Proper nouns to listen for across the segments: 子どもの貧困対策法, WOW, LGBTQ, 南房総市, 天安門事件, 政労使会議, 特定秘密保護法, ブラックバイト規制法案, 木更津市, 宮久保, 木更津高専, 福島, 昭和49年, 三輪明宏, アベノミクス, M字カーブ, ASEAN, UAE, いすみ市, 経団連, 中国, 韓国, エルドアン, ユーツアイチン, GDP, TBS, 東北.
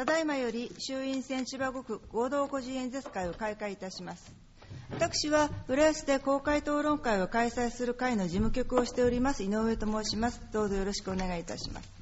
ただいまより衆院選千葉5区合同個人演説会を開会いたします。私は浦安で公開討論会を開催する会の事務局をしております井上と申します。どうぞよろしくお願いいたします。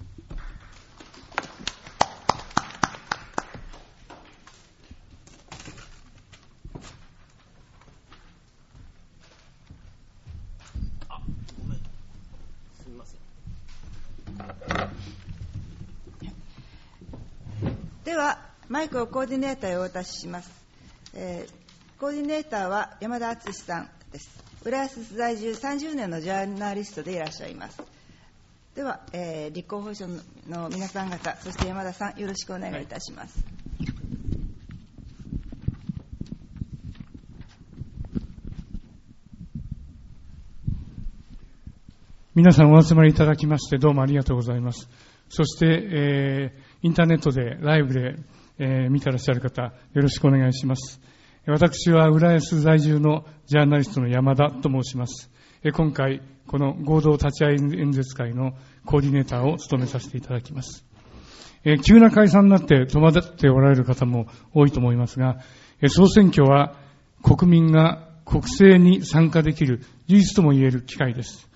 ではマイクをコーディネーターへお渡しします。コーディネーターは山田敦さんです。浦安在住30年のジャーナリストでいらっしゃいます。では、立候補者の皆さん方、そして山田さん、よろしくお願いいたします。皆さんお集まりいただきましてどうもありがとうございます。そして、インターネットでライブで、見てらっしゃる方よろしくお願いします。私は浦安在住のジャーナリストの山田と申します。今回この合同立ち会い演説会のコーディネーターを務めさせていただきます。急な解散になって戸惑っておられる方も多いと思いますが、総選挙は国民が国政に参加できる唯一ともいえる機会です。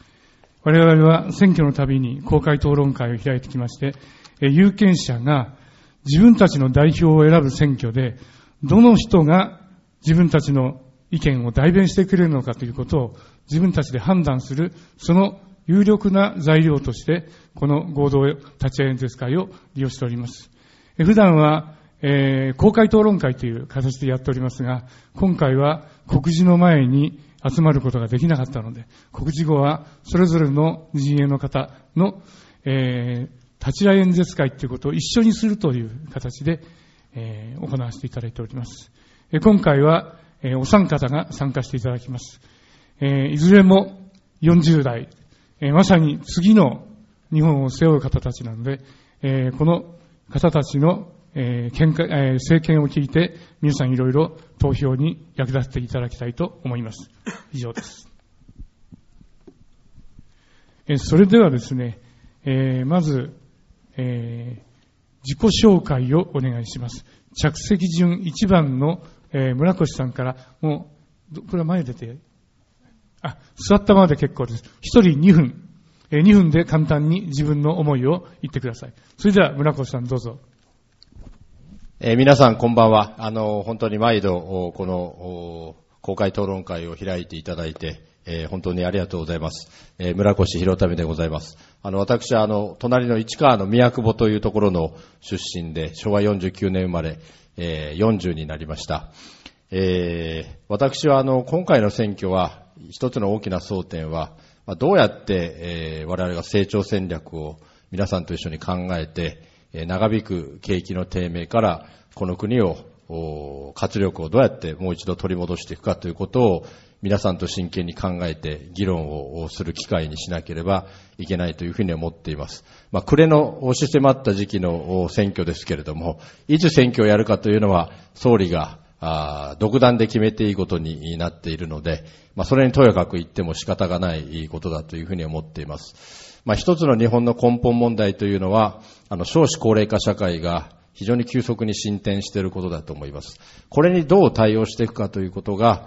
我々は選挙のたびに公開討論会を開いてきまして、有権者が自分たちの代表を選ぶ選挙でどの人が自分たちの意見を代弁してくれるのかということを自分たちで判断する、その有力な材料としてこの合同立ち会い演説会を利用しております。普段は、公開討論会という形でやっておりますが、今回は告示の前に集まることができなかったので、告示後はそれぞれの陣営の方の、立ち会い演説会ということを一緒にするという形で、行わせていただいております。今回は、お三方が参加していただきます。いずれも40代、まさに次の日本を背負う方たちなので、この方たちの、政見を聞いて皆さんいろいろ投票に役立てていただきたいと思います。以上です。それではですね、まず自己紹介をお願いします。着席順1番の、村越さんから、もうこれは前出て、座ったままで結構です。1人2分、2分で簡単に自分の思いを言ってください。それでは村越さん、どうぞ。皆さんこんばんは。本当に毎度この公開討論会を開いていただいて、本当にありがとうございます。村越博民でございます。私は隣の市川の宮久保というところの出身で、昭和49年生まれ、40になりました。私は今回の選挙は、一つの大きな争点は、どうやって、我々が成長戦略を皆さんと一緒に考えて、長引く景気の低迷から、この国を活力をどうやってもう一度取り戻していくかということを皆さんと真剣に考えて議論をする機会にしなければいけないというふうに思っています。暮れの押し迫った時期の選挙ですけれども、いつ選挙をやるかというのは総理が独断で決めていいことになっているので、それにとやかく言っても仕方がないことだというふうに思っています。一つの日本の根本問題というのは、少子高齢化社会が非常に急速に進展していることだと思います。これにどう対応していくかということが、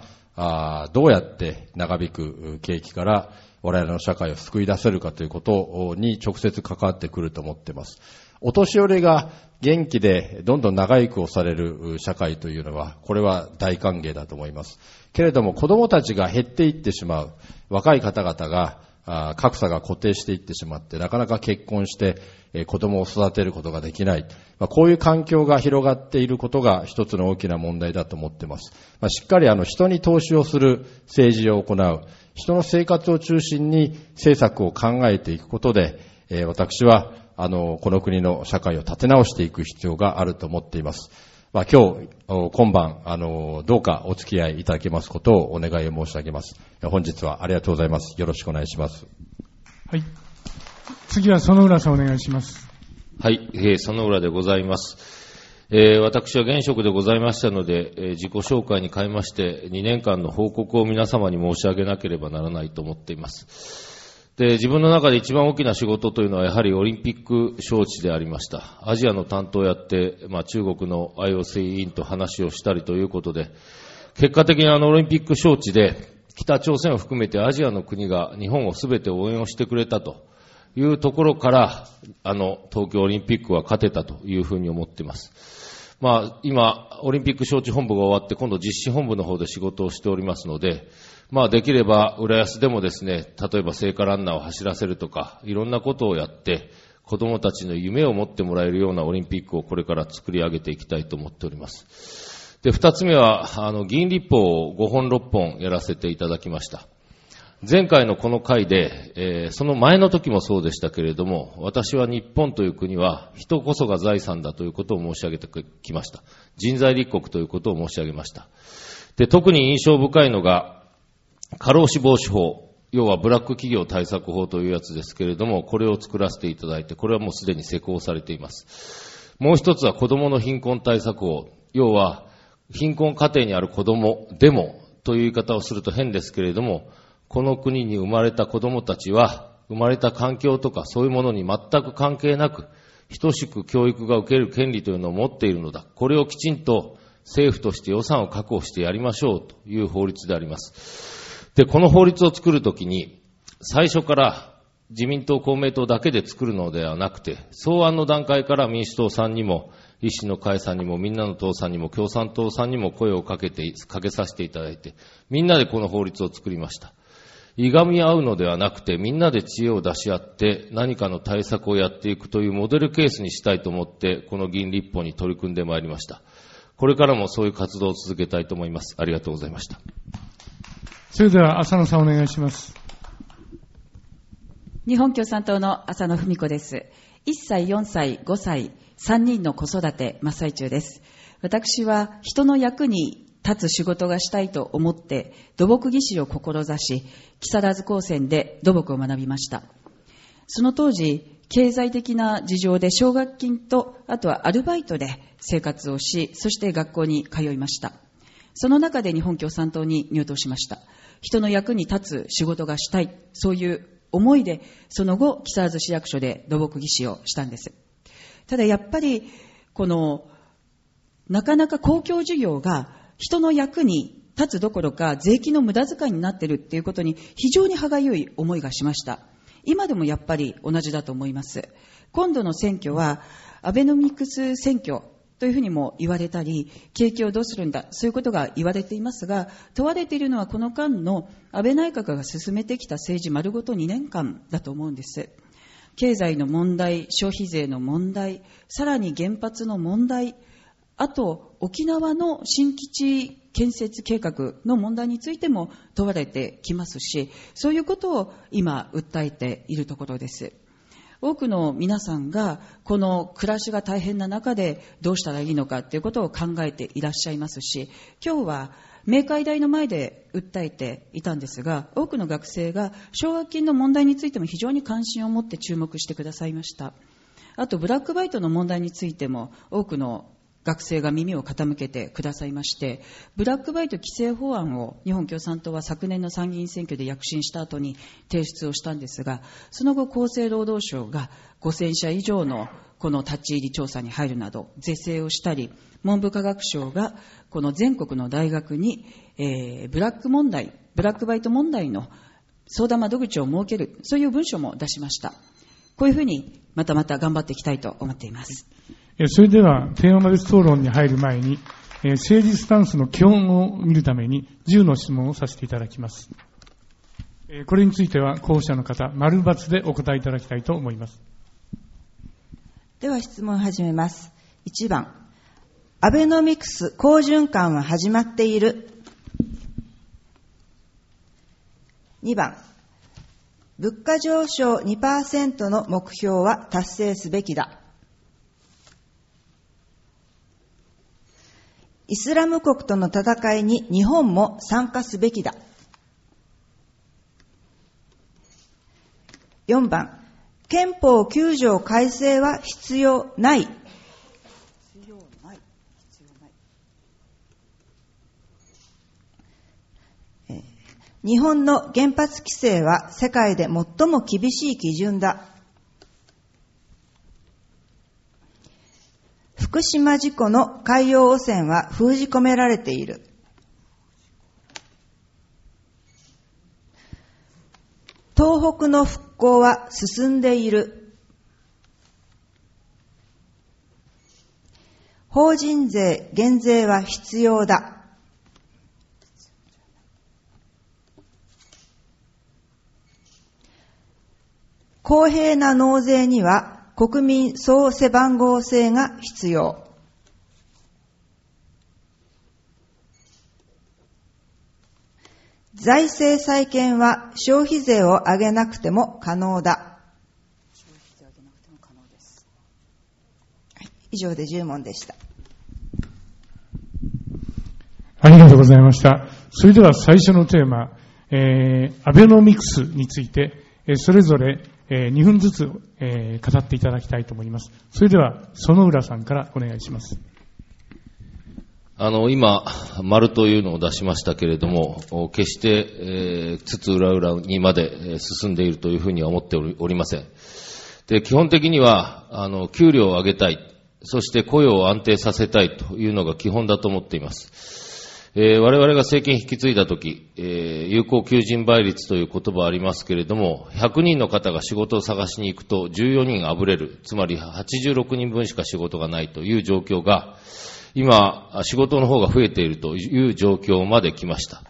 どうやって長引く景気から我々の社会を救い出せるかということに直接関わってくると思っています。お年寄りが元気でどんどん長生きをされる社会というのは、これは大歓迎だと思います。けれども子どもたちが減っていってしまう、若い方々が格差が固定していってしまって、なかなか結婚して子供を育てることができない。こういう環境が広がっていることが一つの大きな問題だと思っています。しっかり人に投資をする政治を行う、人の生活を中心に政策を考えていくことで、私はこの国の社会を立て直していく必要があると思っています。今日、今晩、どうかお付き合いいただけますことをお願いを申し上げます。本日はありがとうございます。よろしくお願いします。はい。次は園浦さんお願いします。はい、園浦でございます。私は現職でございましたので、自己紹介に変えまして、2年間の報告を皆様に申し上げなければならないと思っています。で、自分の中で一番大きな仕事というのはやはりオリンピック招致でありました。アジアの担当をやって、中国の IOC 委員と話をしたりということで、結果的にオリンピック招致で北朝鮮を含めてアジアの国が日本を全て応援をしてくれたというところから、東京オリンピックは勝てたというふうに思っています。今、オリンピック招致本部が終わって、今度実施本部の方で仕事をしておりますので、できれば浦安でもですね、例えば聖火ランナーを走らせるとか、いろんなことをやって、子どもたちの夢を持ってもらえるようなオリンピックをこれから作り上げていきたいと思っております。で、二つ目は、議員立法を5本6本やらせていただきました。前回のこの回で、その前の時もそうでしたけれども、私は日本という国は人こそが財産だということを申し上げてきました。人材立国ということを申し上げました。で、特に印象深いのが、過労死防止法、要はブラック企業対策法というやつですけれども、これを作らせていただいて、これはもうすでに施行されています。もう一つは子どもの貧困対策法、要は貧困家庭にある子どもでもという言い方をすると変ですけれども、この国に生まれた子どもたちは、生まれた環境とかそういうものに全く関係なく、等しく教育が受ける権利というのを持っているのだ。これをきちんと政府として予算を確保してやりましょうという法律であります。で、この法律を作るときに、最初から自民党、公明党だけで作るのではなくて、草案の段階から民主党さんにも、維新の会さんにも、みんなの党さんにも、共産党さんにも声をかけさせていただいて、みんなでこの法律を作りました。いがみ合うのではなくて、みんなで知恵を出し合って、何かの対策をやっていくというモデルケースにしたいと思って、この議員立法に取り組んでまいりました。これからもそういう活動を続けたいと思います。ありがとうございました。それでは浅野さんお願いします。日本共産党の浅野文子です。1歳4歳5歳3人の子育て真っ最中です。私は人の役に立つ仕事がしたいと思って土木技師を志し、木更津高専で土木を学びました。その当時経済的な事情で奨学金とあとはアルバイトで生活をし、そして学校に通いました。その中で日本共産党に入党しました。人の役に立つ仕事がしたい、そういう思いで、その後、木更津市役所で土木技師をしたんです。ただやっぱり、なかなか公共事業が人の役に立つどころか、税金の無駄遣いになっているということに非常に歯がゆい思いがしました。今でもやっぱり同じだと思います。今度の選挙は、アベノミクス選挙、というふうにも言われたり、景気をどうするんだ、そういうことが言われていますが、問われているのはこの間の安倍内閣が進めてきた政治丸ごと2年間だと思うんです。経済の問題、消費税の問題、さらに原発の問題、あと沖縄の新基地建設計画の問題についても問われてきますし、そういうことを今訴えているところです。多くの皆さんがこの暮らしが大変な中でどうしたらいいのかということを考えていらっしゃいますし、今日は明海大の前で訴えていたんですが、多くの学生が奨学金の問題についても非常に関心を持って注目してくださいました。あとブラックバイトの問題についても多くの学生が耳を傾けてくださいまして、ブラックバイト規制法案を日本共産党は昨年の参議院選挙で躍進した後に提出をしたんですが、その後厚生労働省が5000社以上のこの立ち入り調査に入るなど是正をしたり、文部科学省がこの全国の大学に、ブラックバイト問題の相談窓口を設ける、そういう文書も出しました。こういうふうにまた頑張っていきたいと思っています。それではテーマ別討論に入る前に、政治スタンスの基本を見るために10の質問をさせていただきます。これについては候補者の方丸×でお答えいただきたいと思います。では質問を始めます。1番、アベノミクス好循環は始まっている。2番、物価上昇 2% の目標は達成すべきだ。イスラム国との戦いに日本も参加すべきだ。4番、憲法9条改正は必要ない。日本の原発規制は世界で最も厳しい基準だ。福島事故の海洋汚染は封じ込められている。東北の復興は進んでいる。法人税減税は必要だ。公平な納税には国民総背番号制が必要。財政再建は消費税を上げなくても可能だ。以上で10問でした。ありがとうございました。それでは最初のテーマ、アベノミクスについて、それぞれ2分ずつ語っていただきたいと思います。それでは園浦さんからお願いします。今丸というのを出しましたけれども、決してつつ裏裏にまで進んでいるというふうには思っておりません。で、基本的には給料を上げたい、そして雇用を安定させたいというのが基本だと思っています。我々が政権引き継いだとき、有効求人倍率という言葉ありますけれども、100人の方が仕事を探しに行くと14人あぶれる、つまり86人分しか仕事がないという状況が、今、仕事の方が増えているという状況まで来ました。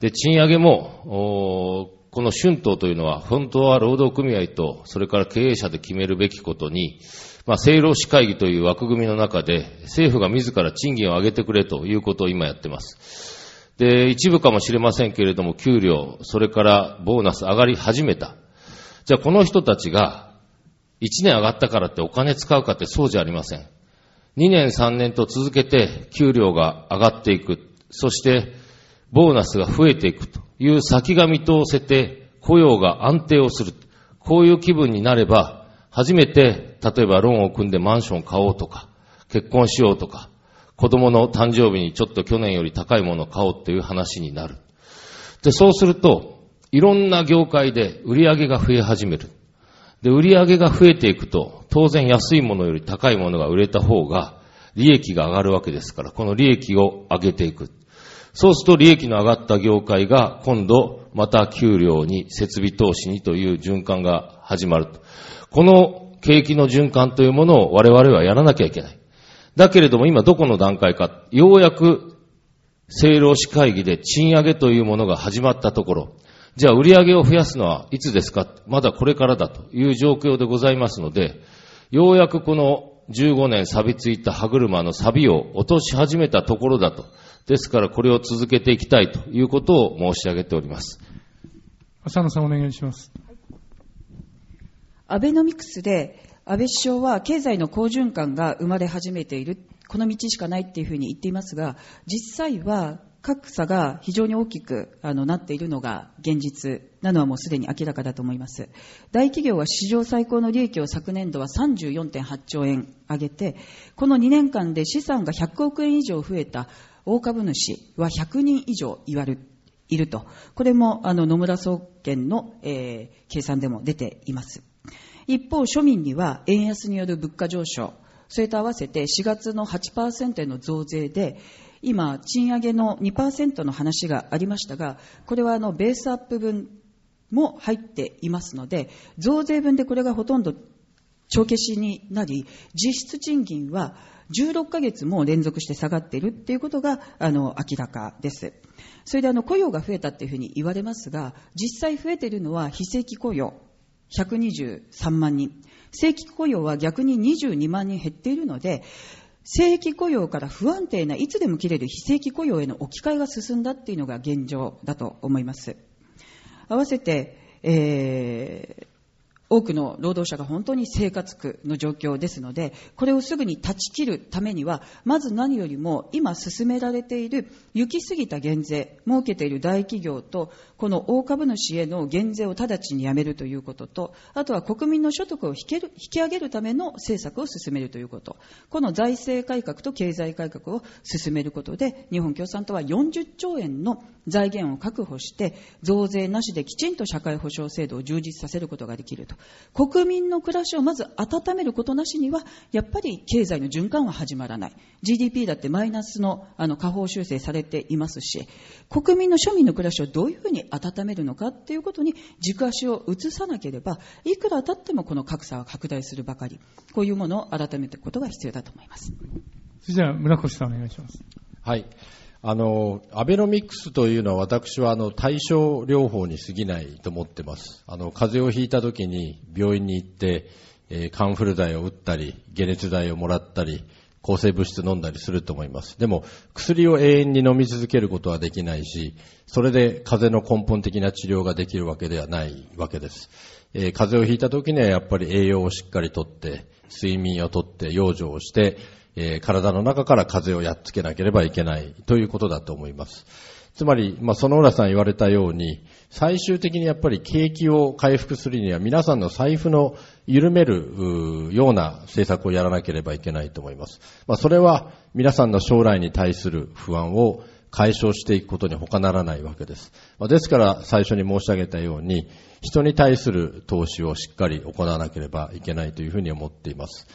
で、賃上げも、この春闘というのは本当は労働組合とそれから経営者で決めるべきことに、政労使会議という枠組みの中で政府が自ら賃金を上げてくれということを今やってます。で、一部かもしれませんけれども給料、それからボーナス上がり始めた。じゃあこの人たちが1年上がったからってお金使うかってそうじゃありません。2年3年と続けて給料が上がっていく。そしてボーナスが増えていくという先が見通せて雇用が安定をする。こういう気分になれば初めて、例えばローンを組んでマンションを買おうとか、結婚しようとか、子供の誕生日にちょっと去年より高いものを買おうっていう話になる。で、そうすると、いろんな業界で売り上げが増え始める。で、売り上げが増えていくと、当然安いものより高いものが売れた方が、利益が上がるわけですから、この利益を上げていく。そうすると利益の上がった業界が、今度また給料に、設備投資にという循環が始まると。この景気の循環というものを我々はやらなきゃいけない。だけれども今どこの段階か、ようやく政労使会議で賃上げというものが始まったところ、じゃあ売り上げを増やすのはいつですか、まだこれからだという状況でございますので、ようやくこの15年錆びついた歯車の錆を落とし始めたところだと。ですからこれを続けていきたいということを申し上げております。浅野さんお願いします。アベノミクスで安倍首相は経済の好循環が生まれ始めている、この道しかないっていうふうに言っていますが、実際は格差が非常に大きくなっているのが現実なのはもうすでに明らかだと思います。大企業は史上最高の利益を昨年度は 34.8 兆円上げて、この2年間で資産が100億円以上増えた大株主は100人以上いると、これも野村総研の、計算でも出ています。一方、庶民には円安による物価上昇、それと合わせて4月の 8% への増税で、今賃上げの 2% の話がありましたが、これはベースアップ分も入っていますので、増税分でこれがほとんど帳消しになり、実質賃金は16ヶ月も連続して下がっているということが明らかです。それで雇用が増えたというふうに言われますが、実際増えているのは非正規雇用123万人、正規雇用は逆に22万人減っているので、正規雇用から不安定ないつでも切れる非正規雇用への置き換えが進んだっていうのが現状だと思います。合わせて、多くの労働者が本当に生活苦の状況ですので、これをすぐに断ち切るためには、まず何よりも今進められている行き過ぎた減税、設けている大企業とこの大株主への減税を直ちにやめるということと、あとは国民の所得を引き上げるための政策を進めるということ、この財政改革と経済改革を進めることで、日本共産党は40兆円の財源を確保して、増税なしできちんと社会保障制度を充実させることができると。国民の暮らしをまず温めることなしには、やっぱり経済の循環は始まらない。 GDP だってマイナスの下方修正されていますし、国民の庶民の暮らしをどういうふうに温めるのかっていうことに軸足を移さなければ、いくら経ってもこの格差は拡大するばかり。こういうものを改めていくことが必要だと思います。それじゃあ村越さんお願いします。はい、アベノミクスというのは、私は対症療法に過ぎないと思ってます。風邪をひいた時に病院に行って、カンフル剤を打ったり、解熱剤をもらったり、抗生物質飲んだりすると思います。でも薬を永遠に飲み続けることはできないし、それで風邪の根本的な治療ができるわけではないわけです。風邪をひいた時にはやっぱり栄養をしっかりとって、睡眠をとって、養生をして、体の中から風をやっつけなければいけないということだと思います。つまり、園浦さん言われたように、最終的にやっぱり景気を回復するには、皆さんの財布の緩めるような政策をやらなければいけないと思います。それは皆さんの将来に対する不安を解消していくことに他ならないわけです。ですから最初に申し上げたように、人に対する投資をしっかり行わなければいけないというふうに思っています。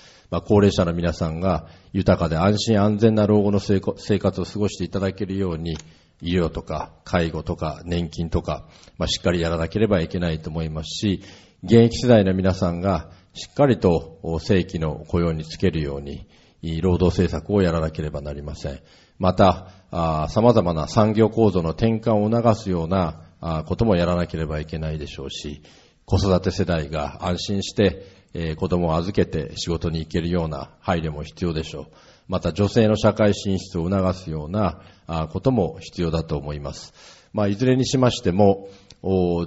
高齢者の皆さんが豊かで安心安全な老後の生活を過ごしていただけるように、医療とか介護とか年金とか、しっかりやらなければいけないと思いますし、現役世代の皆さんがしっかりと正規の雇用につけるように、労働政策をやらなければなりません。また、様々な産業構造の転換を促すようなこともやらなければいけないでしょうし、子育て世代が安心して子供を預けて仕事に行けるような配慮も必要でしょう。また女性の社会進出を促すようなことも必要だと思います。いずれにしましても、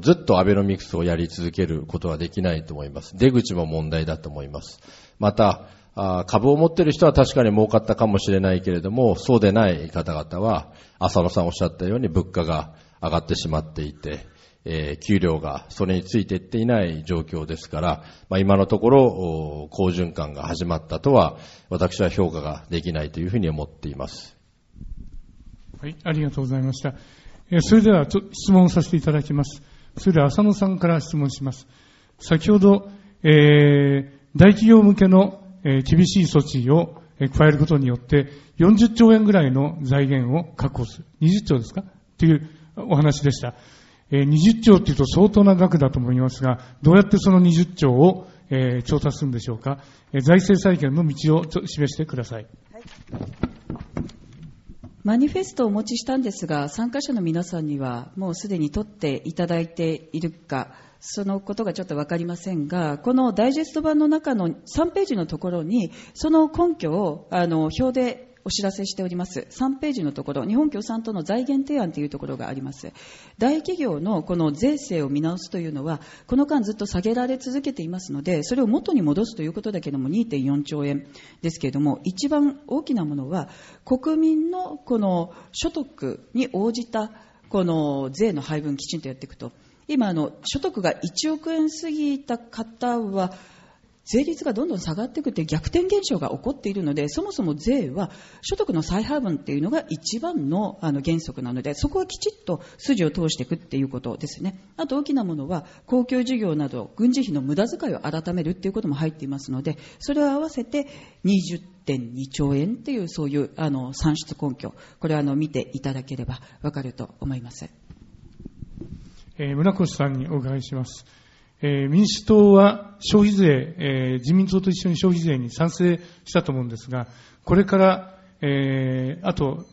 ずっとアベノミクスをやり続けることはできないと思います。出口も問題だと思います。また、株を持っている人は確かに儲かったかもしれないけれども、そうでない方々は、浅野さんおっしゃったように物価が上がってしまっていて、給料がそれについていっていない状況ですから、今のところ好循環が始まったとは、私は評価ができないというふうに思っています。はい、ありがとうございました。それでは質問させていただきます。それでは浅野さんから質問します。先ほど、大企業向けの、厳しい措置を、加えることによって40兆円ぐらいの財源を確保する、20兆ですかというお話でした。20兆というと相当な額だと思いますが、どうやってその20兆を調達するんでしょうか。財政再建の道を示してください。はい、マニフェストをお持ちしたんですが、参加者の皆さんにはもうすでに取っていただいているか、そのことがちょっと分かりませんが、このダイジェスト版の中の3ページのところに、その根拠を表でお知らせしております。3ページのところ、日本共産党の財源提案というところがあります。大企業のこの税制を見直すというのは、この間ずっと下げられ続けていますので、それを元に戻すということだけでも 2.4 兆円ですけれども、一番大きなものは国民のこの所得に応じたこの税の配分をきちんとやっていくと。今所得が1億円過ぎた方は税率がどんどん下がっていくという逆転現象が起こっているので、そもそも税は所得の再配分というのが一番の原則なので、そこはきちっと筋を通していくということですね。あと大きなものは公共事業など軍事費の無駄遣いを改めるということも入っていますので、それを合わせて20.2 兆円という、そういう算出根拠、これは見ていただければわかると思います。村越さんにお伺いします。民主党は消費税、自民党と一緒に消費税に賛成したと思うんですが、これから、あと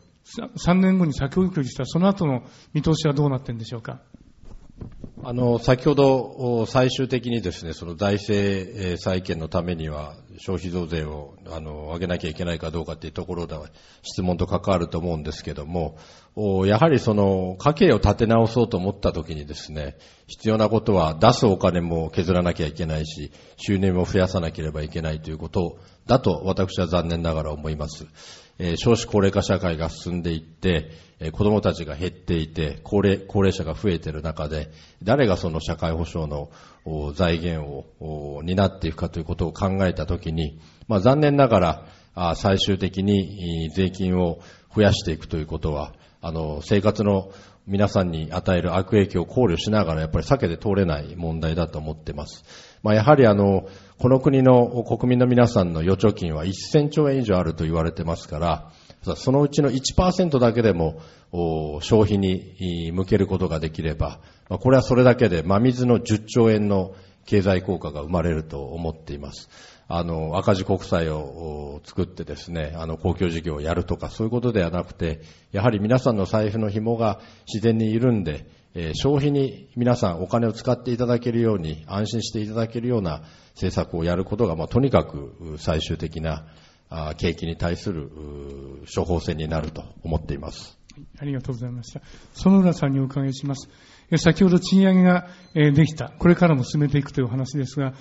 3年後に先送りしたその後の見通しはどうなっているんでしょうか。先ほど最終的にですね、その財政再建のためには消費増税を上げなきゃいけないかどうかというところでは質問と関わると思うんですけども、やはりその家計を立て直そうと思ったときにですね、必要なことは出すお金も削らなきゃいけないし、収入も増やさなければいけないということだと私は残念ながら思います。少子高齢化社会が進んでいって、子供たちが減っていて、高齢者が増えている中で、誰がその社会保障の財源を担っていくかということを考えたときに、残念ながら最終的に税金を増やしていくということは、生活の皆さんに与える悪影響を考慮しながらやっぱり避けて通れない問題だと思っています。やはりこの国の国民の皆さんの預貯金は1000兆円以上あると言われてますから、そのうちの 1% だけでも消費に向けることができれば、これはそれだけで真水の10兆円の経済効果が生まれると思っています。赤字国債を作ってですね、公共事業をやるとかそういうことではなくて、やはり皆さんの財布の紐が自然に緩んで、消費に皆さんお金を使っていただけるように、安心していただけるような政策をやることが、とにかく最終的な景気に対する処方箋になると思っています。ありがとうございました。園浦さんにお伺いします。先ほど賃上げができた、これからも進めていくというお話ですが、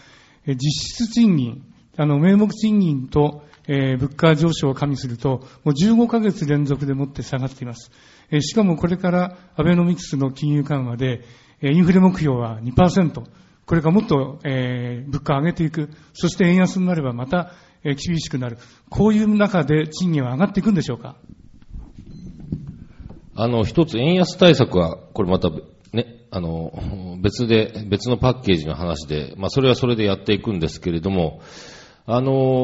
実質賃金、名目賃金と物価上昇を加味すると、もう15ヶ月連続でもって下がっています。しかもこれからアベノミクスの金融緩和で、インフレ目標は 2%、これからもっと物価を上げていく、そして円安になればまた厳しくなる、こういう中で賃金は上がっていくんでしょうか。一つ円安対策は、これまたね、別のパッケージの話で、それはそれでやっていくんですけれども、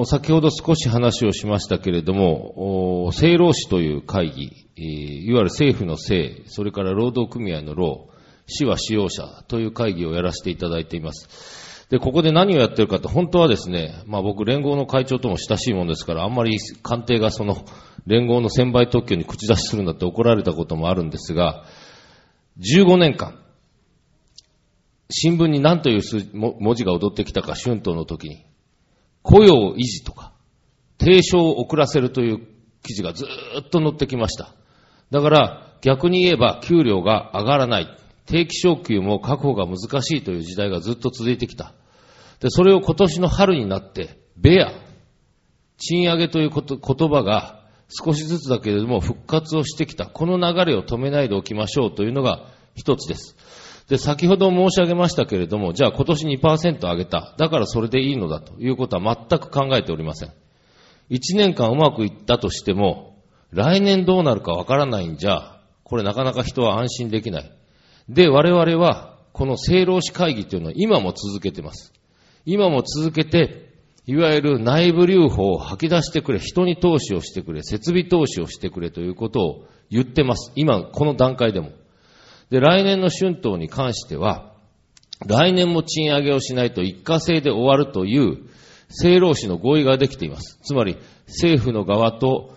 先ほど少し話をしましたけれども、政労使という会議、いわゆる政府の政、それから労働組合の労、市は使用者という会議をやらせていただいています。で、ここで何をやってるかって、本当はですね、僕連合の会長とも親しいもんですから、あんまり官邸がその連合の専売特許に口出しするんだって怒られたこともあるんですが、15年間、新聞に何という文字が踊ってきたか、春闘の時に、雇用維持とか、提唱を遅らせるという記事がずっと載ってきました。だから、逆に言えば給料が上がらない。定期昇給も確保が難しいという時代がずっと続いてきた。で、それを今年の春になって、ベア、賃上げという言葉が少しずつだけれども復活をしてきた。この流れを止めないでおきましょうというのが一つです。で、先ほど申し上げましたけれども、じゃあ今年 2% 上げた。だからそれでいいのだということは全く考えておりません。1年間うまくいったとしても、来年どうなるかわからないんじゃ、これなかなか人は安心できない。で、我々はこの政労使会議というのを今も続けています。今も続けて、いわゆる内部留保を吐き出してくれ、人に投資をしてくれ、設備投資をしてくれということを言ってます。今、この段階でも。で、来年の春闘に関しては、来年も賃上げをしないと一過性で終わるという政労使の合意ができています。つまり、政府の側と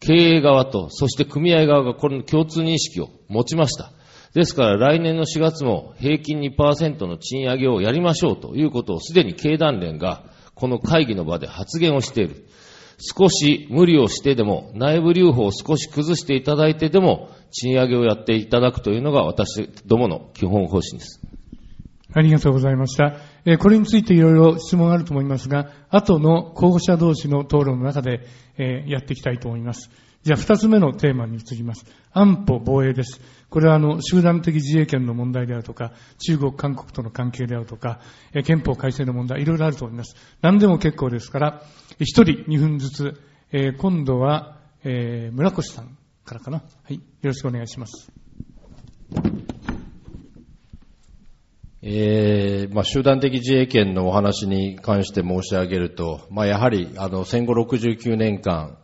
経営側と、そして組合側がこれの共通認識を持ちました。ですから来年の4月も平均 2% の賃上げをやりましょうということをすでに経団連がこの会議の場で発言をしている。少し無理をしてでも内部留保を少し崩していただいてでも賃上げをやっていただくというのが私どもの基本方針です。ありがとうございました。これについていろいろ質問があると思いますが、後の候補者同士の討論の中でやっていきたいと思います。じゃあ二つ目のテーマに移ります。安保防衛です。これは集団的自衛権の問題であるとか、中国韓国との関係であるとか、憲法改正の問題、いろいろあると思います。何でも結構ですから、一人2分ずつ、今度は、村越さんからかな。はい。よろしくお願いします。集団的自衛権のお話に関して申し上げると、やはり、戦後69年間、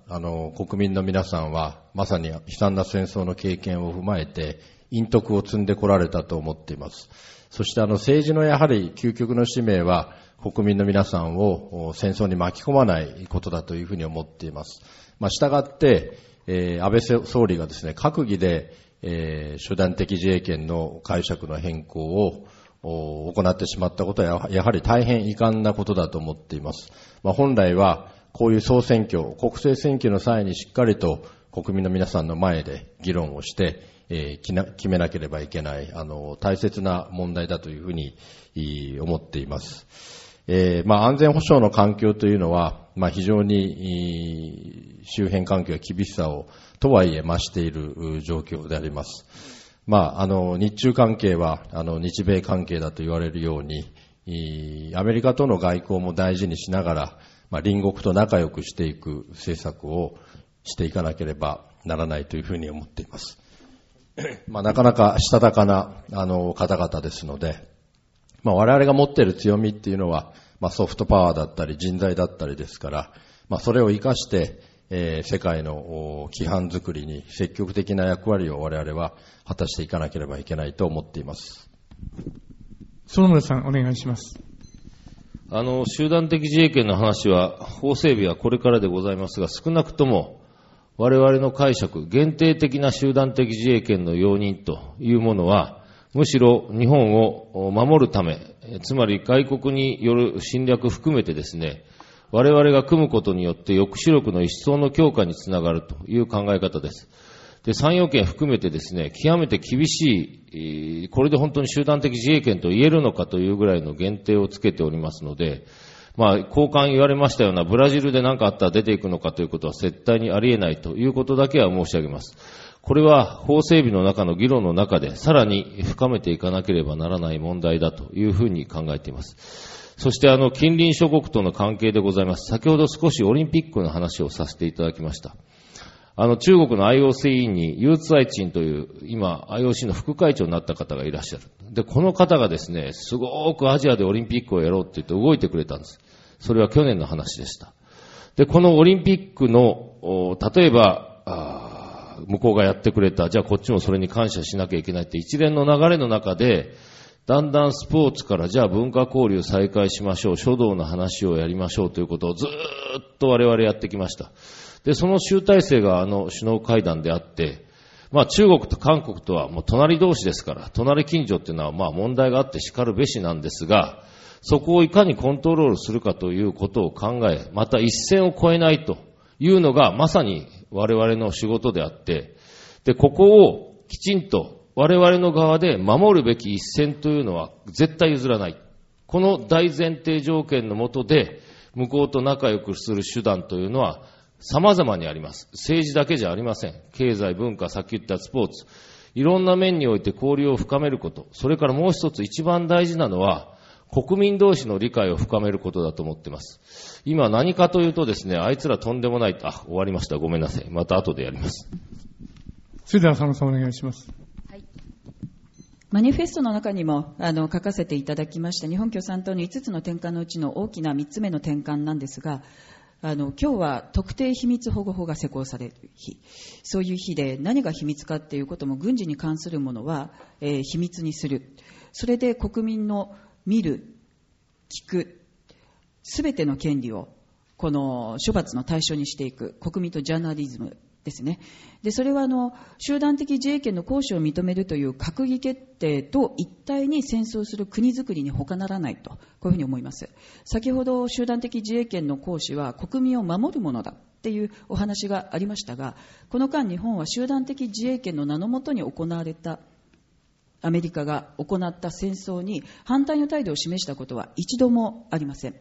国民の皆さんは、まさに悲惨な戦争の経験を踏まえて、陰徳を積んでこられたと思っています。そして、政治のやはり究極の使命は、国民の皆さんを戦争に巻き込まないことだというふうに思っています。したがって、安倍総理がですね、閣議で、集団的自衛権の解釈の変更を、行ってしまったことはやはり大変遺憾なことだと思っています。本来はこういう総選挙、国政選挙の際にしっかりと国民の皆さんの前で議論をして、決めなければいけない、大切な問題だというふうに思っています。安全保障の環境というのは、非常に周辺環境や厳しさをとはいえ増している状況であります。日中関係は、日米関係だと言われるように、アメリカとの外交も大事にしながら、隣国と仲良くしていく政策をしていかなければならないというふうに思っています。なかなかしたたかな、方々ですので、我々が持っている強みっていうのは、ソフトパワーだったり人材だったりですから、それを活かして、世界の規範づくりに積極的な役割を我々は果たしていかなければいけないと思っています。園村さん、お願いします。集団的自衛権の話は、法整備はこれからでございますが、少なくとも我々の解釈、限定的な集団的自衛権の容認というものは、むしろ日本を守るため、つまり外国による侵略含めてですね、我々が組むことによって抑止力の一層の強化につながるという考え方です。で、3要件含めてですね、極めて厳しい、これで本当に集団的自衛権と言えるのかというぐらいの限定をつけておりますので、交換言われましたようなブラジルで何かあったら出ていくのかということは絶対にありえないということだけは申し上げます。これは法整備の中の議論の中でさらに深めていかなければならない問題だというふうに考えています。そして近隣諸国との関係でございます。先ほど少しオリンピックの話をさせていただきました。中国の IOC 委員にユーツアイチンという今 IOC の副会長になった方がいらっしゃる。で、この方がですね、すごくアジアでオリンピックをやろうって言って動いてくれたんです。それは去年の話でした。で、このオリンピックの、例えば、向こうがやってくれた、じゃあこっちもそれに感謝しなきゃいけないって一連の流れの中で、だんだんスポーツからじゃあ文化交流再開しましょう、書道の話をやりましょうということをずーっと我々やってきました。で、その集大成が首脳会談であって、中国と韓国とはもう隣同士ですから、隣近所っていうのは問題があって叱るべしなんですが、そこをいかにコントロールするかということを考え、また一線を越えないというのがまさに我々の仕事であって、で、ここをきちんと我々の側で守るべき一線というのは絶対譲らない。この大前提条件の下で向こうと仲良くする手段というのは様々にあります。政治だけじゃありません。経済、文化、さっき言ったスポーツ。いろんな面において交流を深めること。それからもう一つ一番大事なのは国民同士の理解を深めることだと思っています。今何かというとですね、あいつらとんでもない。終わりました。ごめんなさい。また後でやります。それでは佐野さんお願いします。マニフェストの中にも書かせていただきました日本共産党の5つの転換のうちの大きな3つ目の転換なんですが、今日は特定秘密保護法が施行される日、そういう日で何が秘密かっていうことも軍事に関するものは、秘密にする。それで国民の見る、聞く、すべての権利をこの処罰の対象にしていく国民とジャーナリズムですね。で、それは集団的自衛権の行使を認めるという閣議決定と一体に戦争する国づくりに他ならないとこういうふうに思います。先ほど集団的自衛権の行使は国民を守るものだっていうお話がありましたが、この間日本は集団的自衛権の名のもとに行われたアメリカが行った戦争に反対の態度を示したことは一度もありません。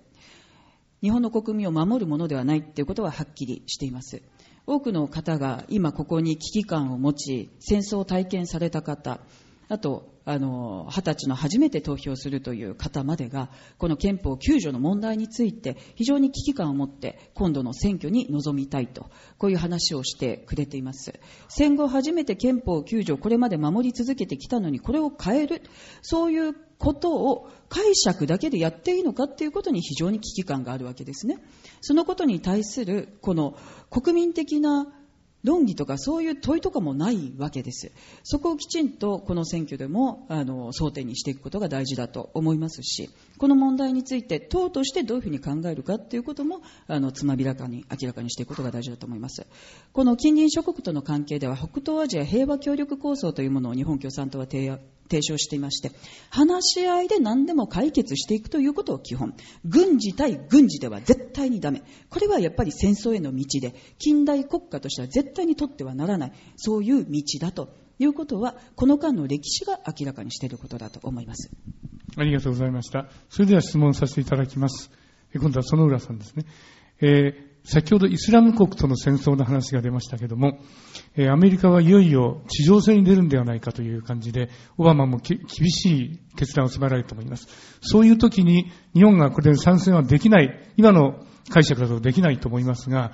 日本の国民を守るものではないということははっきりしています。多くの方が今ここに危機感を持ち、戦争を体験された方、あと20歳の初めて投票するという方までがこの憲法9条の問題について非常に危機感を持って今度の選挙に臨みたいとこういう話をしてくれています。戦後初めて憲法9条これまで守り続けてきたのにこれを変える、そういうことを解釈だけでやっていいのかということに非常に危機感があるわけですね。そのことに対するこの国民的な論議とかそういう問いとかもないわけです。そこをきちんとこの選挙でも争点にしていくことが大事だと思いますし、この問題について党としてどういうふうに考えるかということもつまびらかに明らかにしていくことが大事だと思います。この近隣諸国との関係では北東アジア平和協力構想というものを日本共産党は提提唱していまして、話し合いで何でも解決していくということを基本、軍事対軍事では絶対にダメ、これはやっぱり戦争への道で近代国家としては絶対に取ってはならない、そういう道だということはこの間の歴史が明らかにしていることだと思います。ありがとうございました。それでは質問させていただきます。今度は園浦さんですね。先ほどイスラム国との戦争の話が出ましたけれども、アメリカはいよいよ地上戦に出るんではないかという感じで、オバマも厳しい決断を迫られると思います。そういう時に日本がこれで参戦はできない、今の解釈だとできないと思いますが、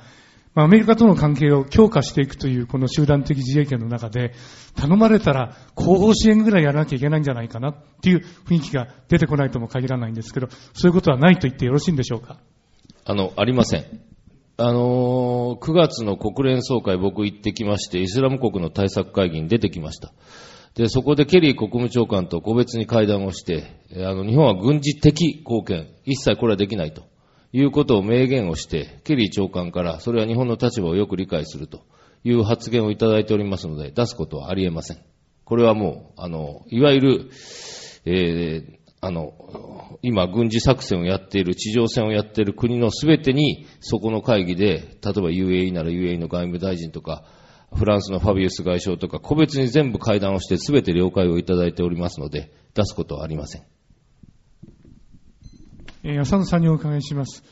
アメリカとの関係を強化していくというこの集団的自衛権の中で、頼まれたら後方支援ぐらいやらなきゃいけないんじゃないかなっていう雰囲気が出てこないとも限らないんですけど、そういうことはないと言ってよろしいんでしょうか。ありません。9月の国連総会僕行ってきまして、イスラム国の対策会議に出てきました。でそこでケリー国務長官と個別に会談をして、日本は軍事的貢献一切これはできないということを明言をして、ケリー長官からそれは日本の立場をよく理解するという発言をいただいておりますので、出すことはありえません。これはもういわゆる、今軍事作戦をやっている、地上戦をやっている国のすべてに、そこの会議で、例えば UAE なら UAE の外務大臣とか、フランスのファビウス外相とか、個別に全部会談をしてすべて了解をいただいておりますので、出すことはありません。浅野さんにお伺いします。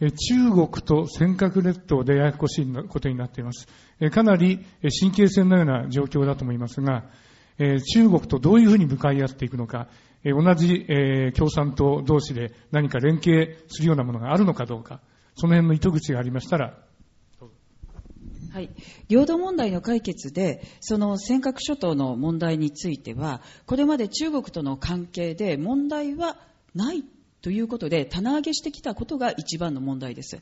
中国と尖閣列島でややこしいことになっています。かなり神経戦のような状況だと思いますが、中国とどういうふうに向かい合っていくのか、同じ共産党同士で何か連携するようなものがあるのかどうか、その辺の糸口がありましたら。はい、領土問題の解決で、その尖閣諸島の問題については、これまで中国との関係で問題はないということで棚上げしてきたことが一番の問題です。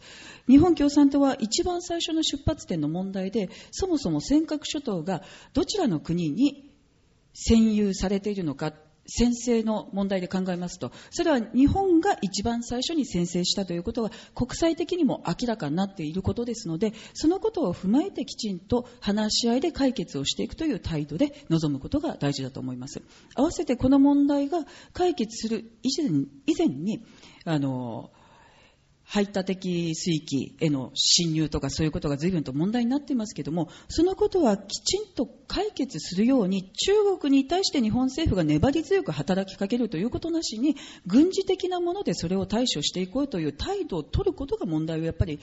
日本共産党は一番最初の出発点の問題で、そもそも尖閣諸島がどちらの国に占有されているのか、先制の問題で考えますと、それは日本が一番最初に先制したということが国際的にも明らかになっていることですので、そのことを踏まえてきちんと話し合いで解決をしていくという態度で臨むことが大事だと思います。合わせてこの問題が解決する以前に排他的水域への侵入とか、そういうことが随分と問題になっていますけれども、そのことはきちんと解決するように中国に対して日本政府が粘り強く働きかけるということなしに、軍事的なものでそれを対処していこうという態度を取ることが問題をやっぱり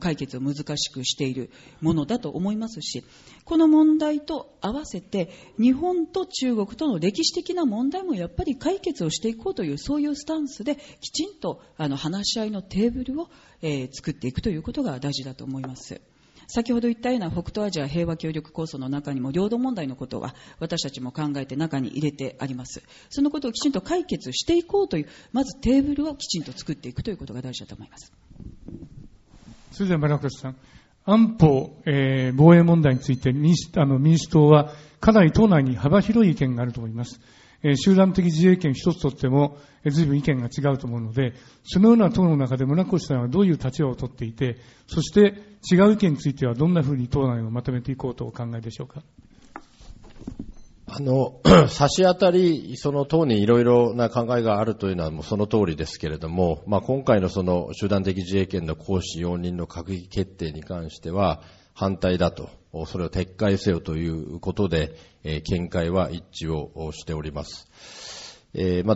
解決を難しくしているものだと思いますし、この問題と合わせて日本と中国との歴史的な問題もやっぱり解決をしていこうという、そういうスタンスできちんと話し合いのテーブルを作っていくということが大事だと思います。先ほど言ったような北東アジア平和協力構想の中にも領土問題のことは私たちも考えて中に入れてあります。そのことをきちんと解決していこうという、まずテーブルをきちんと作っていくということが大事だと思います。それでは丸岡さん、安保、防衛問題について民主党はかなり党内に幅広い意見があると思います。集団的自衛権一つとっても随分意見が違うと思うので、そのような党の中で村越さんはどういう立場を取っていて、そして違う意見についてはどんなふうに党内をまとめていこうとお考えでしょうか。差し当たり、その党にいろいろな考えがあるというのはもうその通りですけれども、今回のその集団的自衛権の行使容認の閣議決定に関しては反対だと、それを撤回せよということで、見解は一致をしております。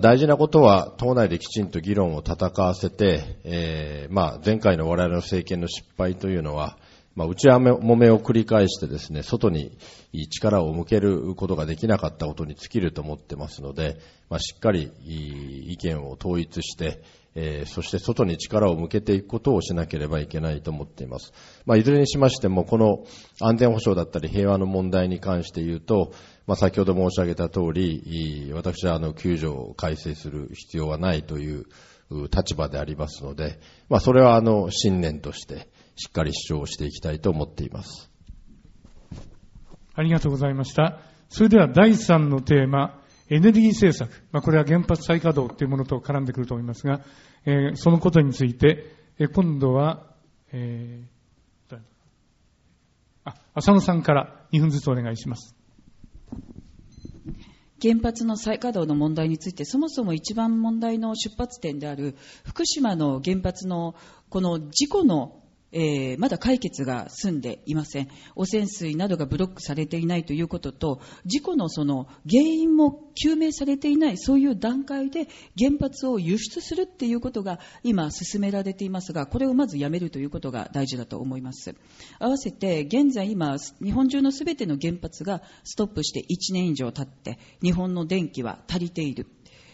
大事なことは党内できちんと議論を戦わせて、前回の我々の政権の失敗というのは、内輪もめを繰り返してですね、外に力を向けることができなかったことに尽きると思ってますので、しっかり意見を統一して、そして外に力を向けていくことをしなければいけないと思っています。いずれにしましても、この安全保障だったり平和の問題に関して言うと、先ほど申し上げた通り、私は9条を改正する必要はないという立場でありますので、それは信念としてしっかり主張していきたいと思っています。ありがとうございました。それでは第3のテーマ、エネルギー政策、これは原発再稼働というものと絡んでくると思いますが、そのことについて、今度は、浅野さんから2分ずつお願いします。原発の再稼働の問題について、そもそも一番問題の出発点である福島の原発のこの事故のまだ解決が済んでいません。汚染水などがブロックされていないということと、事故のその原因も究明されていない、そういう段階で原発を輸出するっていうことが今進められていますが、これをまずやめるということが大事だと思います。合わせて現在今日本中のすべての原発がストップして1年以上経って、日本の電気は足りている、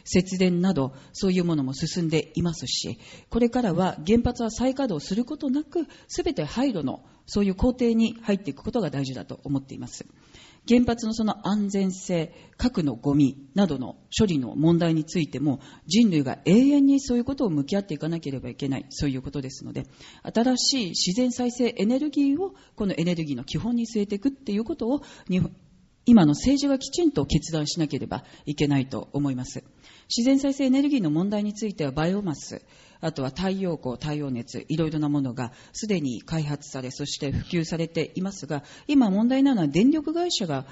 節電などそういうものも進んでいますし、これからは原発は再稼働することなく、すべて廃炉のそういう工程に入っていくことが大事だと思っています。原発のその安全性、核のゴミなどの処理の問題についても、人類が永遠にそういうことを向き合っていかなければいけない、そういうことですので、新しい自然再生エネルギーをこのエネルギーの基本に据えていくっていうことを、今の政治がきちんと決断しなければいけないと思います。自然再生エネルギーの問題については、バイオマス、あとは太陽光、太陽熱、いろいろなものがすでに開発され、そして普及されていますが、今問題なのは電力会社が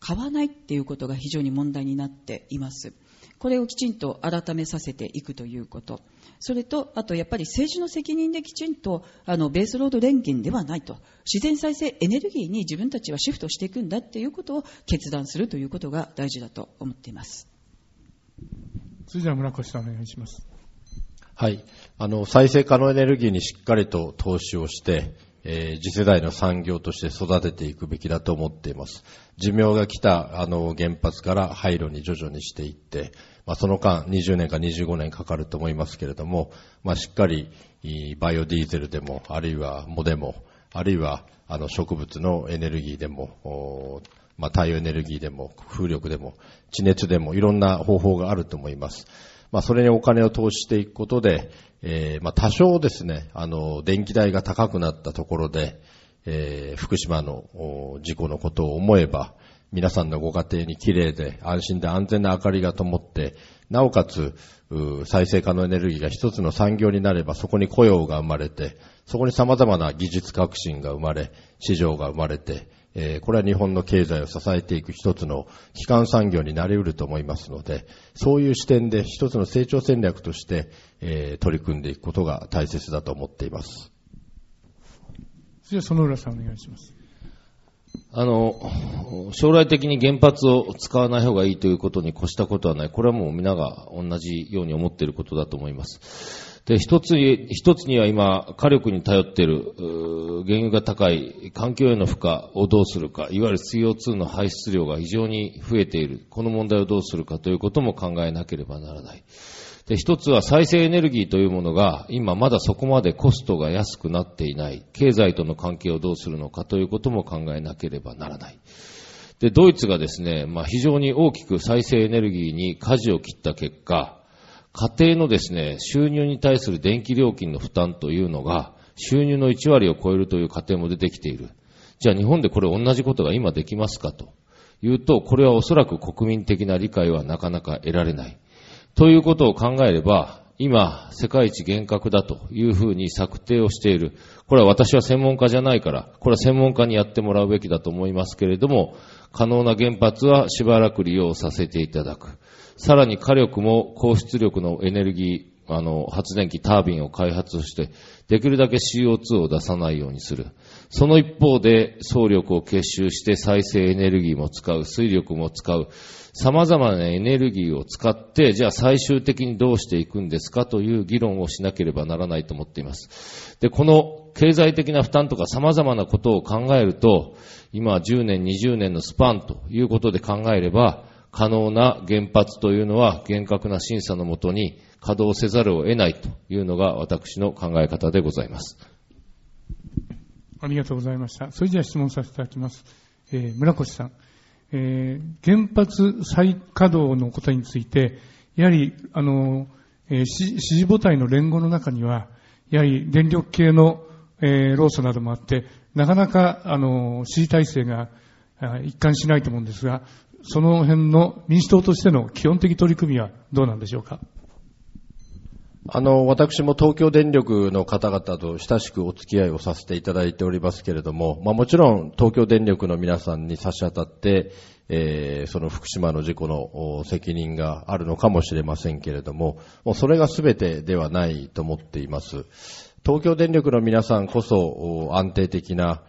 買わないっていうことが非常に問題になっています。これをきちんと改めさせていくということ、それとあとやっぱり政治の責任できちんとベースロード連銀ではないと、自然再生エネルギーに自分たちはシフトしていくんだということを決断するということが大事だと思っています。それでは村越さんお願いします。はい、再生可能エネルギーにしっかりと投資をして、次世代の産業として育てていくべきだと思っています。寿命が来た原発から廃炉に徐々にしていって、その間20年か25年かかると思いますけれども、しっかりバイオディーゼルでも、あるいは藻でも、あるいは植物のエネルギーでも、太陽エネルギーでも、風力でも、地熱でも、いろんな方法があると思います。それにお金を投資していくことで、多少ですね、電気代が高くなったところで、福島の事故のことを思えば、皆さんのご家庭に綺麗で安心で安全な明かりが灯って、なおかつ再生可能エネルギーが一つの産業になれば、そこに雇用が生まれて、そこに様々な技術革新が生まれ、市場が生まれて、これは日本の経済を支えていく一つの基幹産業になり得ると思いますので、そういう視点で一つの成長戦略として、取り組んでいくことが大切だと思っています。じゃあ園浦さんお願いします。将来的に原発を使わない方がいいということに越したことはない。これはもう皆が同じように思っていることだと思います。で、一つには今、火力に頼っている、原油が高い、環境への負荷をどうするか、いわゆる CO2 の排出量が非常に増えている。この問題をどうするかということも考えなければならない。で、一つは再生エネルギーというものが今まだそこまでコストが安くなっていない、経済との関係をどうするのかということも考えなければならない。で、ドイツがですね、非常に大きく再生エネルギーに舵を切った結果、家庭のですね、収入に対する電気料金の負担というのが収入の1割を超えるという家庭も出てきている。じゃあ日本でこれ同じことが今できますかというと、これはおそらく国民的な理解はなかなか得られない。ということを考えれば、今、世界一厳格だというふうに策定をしている。これは私は専門家じゃないから、これは専門家にやってもらうべきだと思いますけれども、可能な原発はしばらく利用させていただく。さらに火力も高出力のエネルギー、発電機、タービンを開発して、できるだけ CO2 を出さないようにする。その一方で、総力を結集して再生エネルギーも使う、水力も使う。様々なエネルギーを使って、じゃあ最終的にどうしていくんですかという議論をしなければならないと思っています。で、この経済的な負担とか様々なことを考えると、今10年、20年のスパンということで考えれば、可能な原発というのは厳格な審査のもとに稼働せざるを得ないというのが私の考え方でございます。ありがとうございました。それじゃあ質問させていただきます。村越さん。原発再稼働のことについて、やはり支持母体の連合の中には、やはり電力系の、労組などもあって、なかなか支持体制が一貫しないと思うんですが、その辺の民主党としての基本的取り組みはどうなんでしょうか。私も東京電力の方々と親しくお付き合いをさせていただいておりますけれども、もちろん東京電力の皆さんに差し当たって、その福島の事故の責任があるのかもしれませんけれども、もうそれが全てではないと思っています。東京電力の皆さんこそ安定的な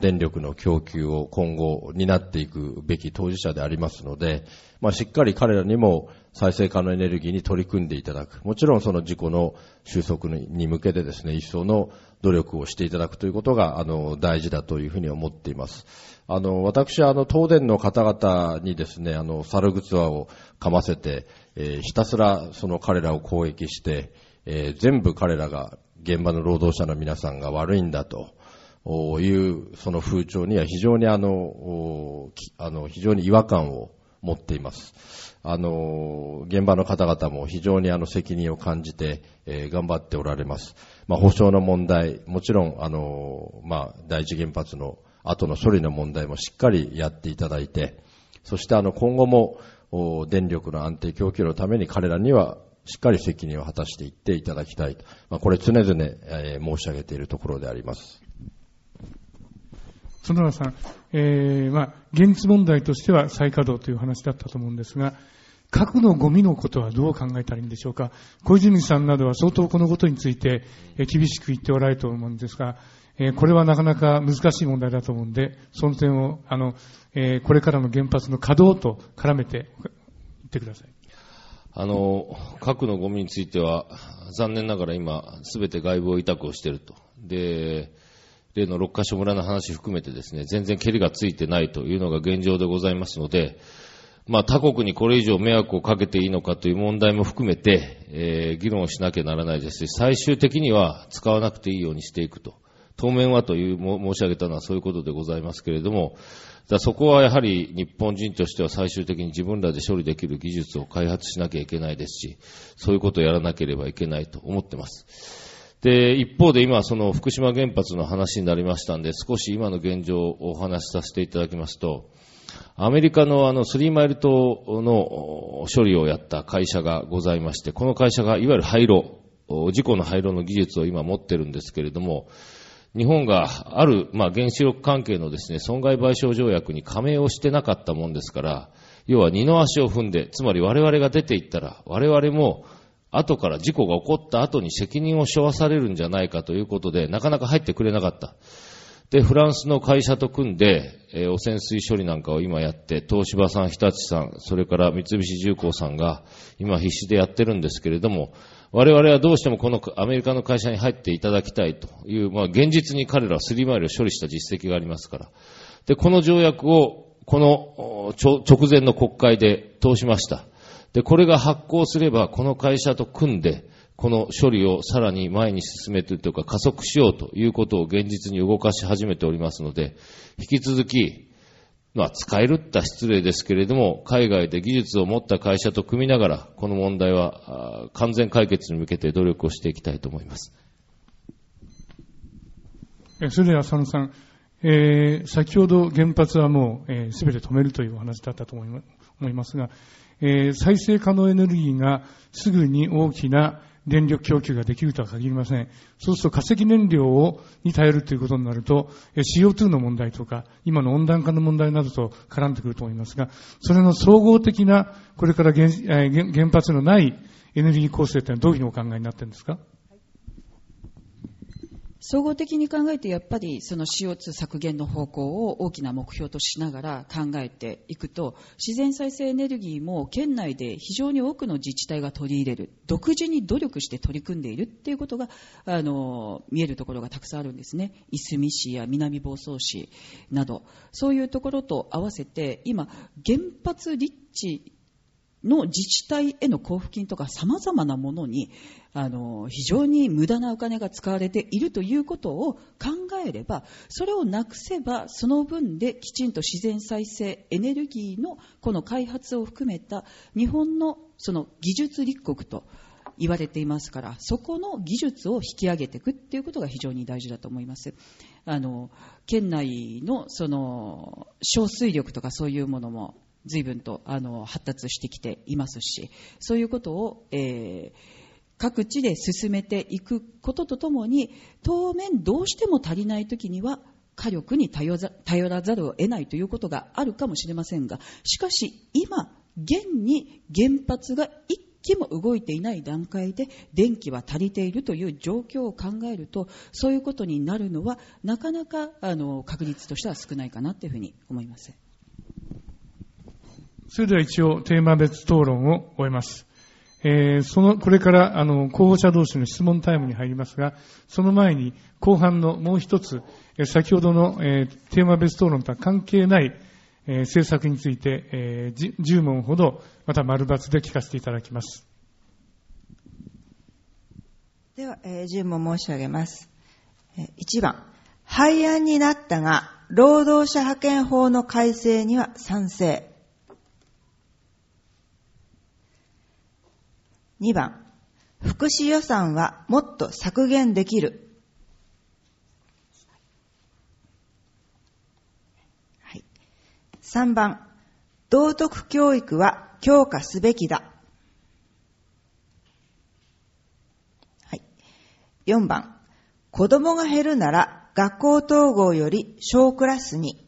電力の供給を今後担っていくべき当事者でありますので、しっかり彼らにも再生可能エネルギーに取り組んでいただく。もちろんその事故の収束に向けてですね、一層の努力をしていただくということが、大事だというふうに思っています。私は東電の方々にですね、猿ぐつわを噛ませて、ひたすらその彼らを攻撃して、全部彼らが現場の労働者の皆さんが悪いんだと。いうその風潮には非常に非常に違和感を持っています。現場の方々も非常に責任を感じて、頑張っておられます。補償の問題、もちろん第一原発の後の処理の問題もしっかりやっていただいて、そして今後も電力の安定供給のために彼らにはしっかり責任を果たしていっていただきたいと。これ常々、申し上げているところであります。園田さん、現実問題としては再稼働という話だったと思うんですが、核のゴミのことはどう考えたらいいんでしょうか。小泉さんなどは相当このことについて厳しく言っておられると思うんですが、これはなかなか難しい問題だと思うんで、その点をこれからの原発の稼働と絡めて言ってください。核のゴミについては残念ながら今すべて外部を委託をしていると。で、例の六ヶ所村の話含めてですね、全然ケリがついてないというのが現状でございますので、他国にこれ以上迷惑をかけていいのかという問題も含めて、議論をしなきゃならないですし、最終的には使わなくていいようにしていくと。当面はという申し上げたのはそういうことでございますけれども、そこはやはり日本人としては最終的に自分らで処理できる技術を開発しなきゃいけないですし、そういうことをやらなければいけないと思ってます。で、一方で今その福島原発の話になりましたんで、少し今の現状をお話しさせていただきますと、アメリカの3マイル島の処理をやった会社がございまして、この会社がいわゆる廃炉、事故の廃炉の技術を今持ってるんですけれども、日本がある、原子力関係のですね、損害賠償条約に加盟をしてなかったもんですから、要は二の足を踏んで、つまり我々が出ていったら、我々も後から事故が起こった後に責任を背負わされるんじゃないかということで、なかなか入ってくれなかった。で、フランスの会社と組んで、汚染水処理なんかを今やって、東芝さん、日立さん、それから三菱重工さんが今必死でやってるんですけれども、我々はどうしてもこのアメリカの会社に入っていただきたいという、現実に彼らはスリーマイルを処理した実績がありますから。で、この条約をこの直前の国会で通しました。で、これが発行すれば、この会社と組んで、この処理をさらに前に進めているというか、加速しようということを現実に動かし始めておりますので、引き続き、使えるった失礼ですけれども、海外で技術を持った会社と組みながら、この問題は完全解決に向けて努力をしていきたいと思います。それでは、佐野さん、先ほど原発はもうすべて止めるというお話だったと思いますが、再生可能エネルギーがすぐに大きな電力供給ができるとは限りません。そうすると化石燃料に頼るということになると、CO2 の問題とか、今の温暖化の問題などと絡んでくると思いますが、それの総合的な、これから 原発のないエネルギー構成というのはどういうふうにお考えになっているんですか？総合的に考えて、やっぱりその CO2 削減の方向を大きな目標としながら考えていくと、自然再生エネルギーも県内で非常に多くの自治体が取り入れる、独自に努力して取り組んでいるっていうことが見えるところがたくさんあるんですね。いすみ市や南房総市など、そういうところと合わせて、今原発立地の自治体への交付金とか様々なものに非常に無駄なお金が使われているということを考えれば、それをなくせばその分できちんと自然再生エネルギーのこの開発を含めた日本のその技術立国と言われていますから、そこの技術を引き上げていくということが非常に大事だと思います。県内のその省水力とかそういうものも随分と発達してきていますし、そういうことを、各地で進めていくこととともに、当面どうしても足りないときには火力に頼らざるを得ないということがあるかもしれませんが、しかし今現に原発が一気も動いていない段階で電気は足りているという状況を考えると、そういうことになるのはなかなか確率としては少ないかなというふうに思います。それでは一応テーマ別討論を終えます。これから候補者同士の質問タイムに入りますが、その前に後半のもう一つ、先ほどの、テーマ別討論とは関係ない、政策について、10問ほどまた丸抜で聞かせていただきます。では、10問申し上げます。1番、廃案になったが労働者派遣法の改正には賛成。2番、福祉予算はもっと削減できる。はい、3番、道徳教育は強化すべきだ。はい、4番、子供が減るなら学校統合より小クラスに。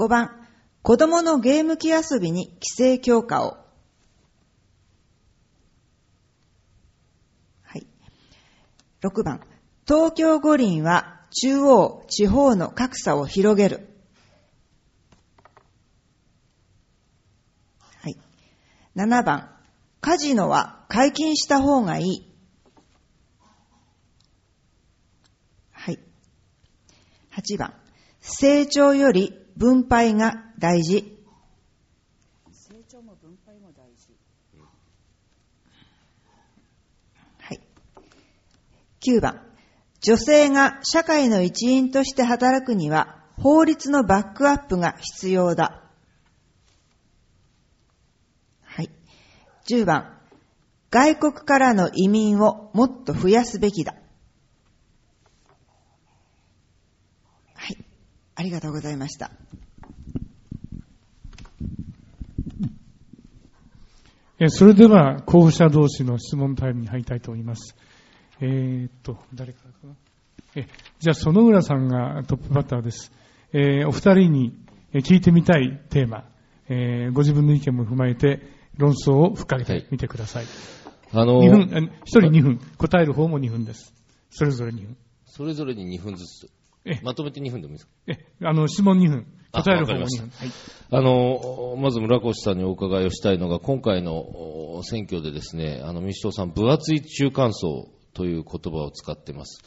5番、子どものゲーム機遊びに規制強化を。はい、6番、東京五輪は中央・地方の格差を広げる。はい、7番、カジノは解禁した方がいい。はい、8番、成長より分配が大事。成長も分配も大事。はい。9番、女性が社会の一員として働くには法律のバックアップが必要だ。はい。10番、外国からの移民をもっと増やすべきだ。ありがとうございました。それでは候補者同士の質問タイムに入りたいと思います。誰からかな。じゃあ園浦さんがトップバッターです。お二人に聞いてみたいテーマ、ご自分の意見も踏まえて論争を深めてみてください。はい、1人2分、答える方も2分です。それぞれ2分、それぞれに2分ずつ、まとめて2分でもいいですか。質問2分、答える方も2分。はい、まず村越さんにお伺いをしたいのが、今回の選挙でですね、民主党さん、分厚い中間層という言葉を使っています。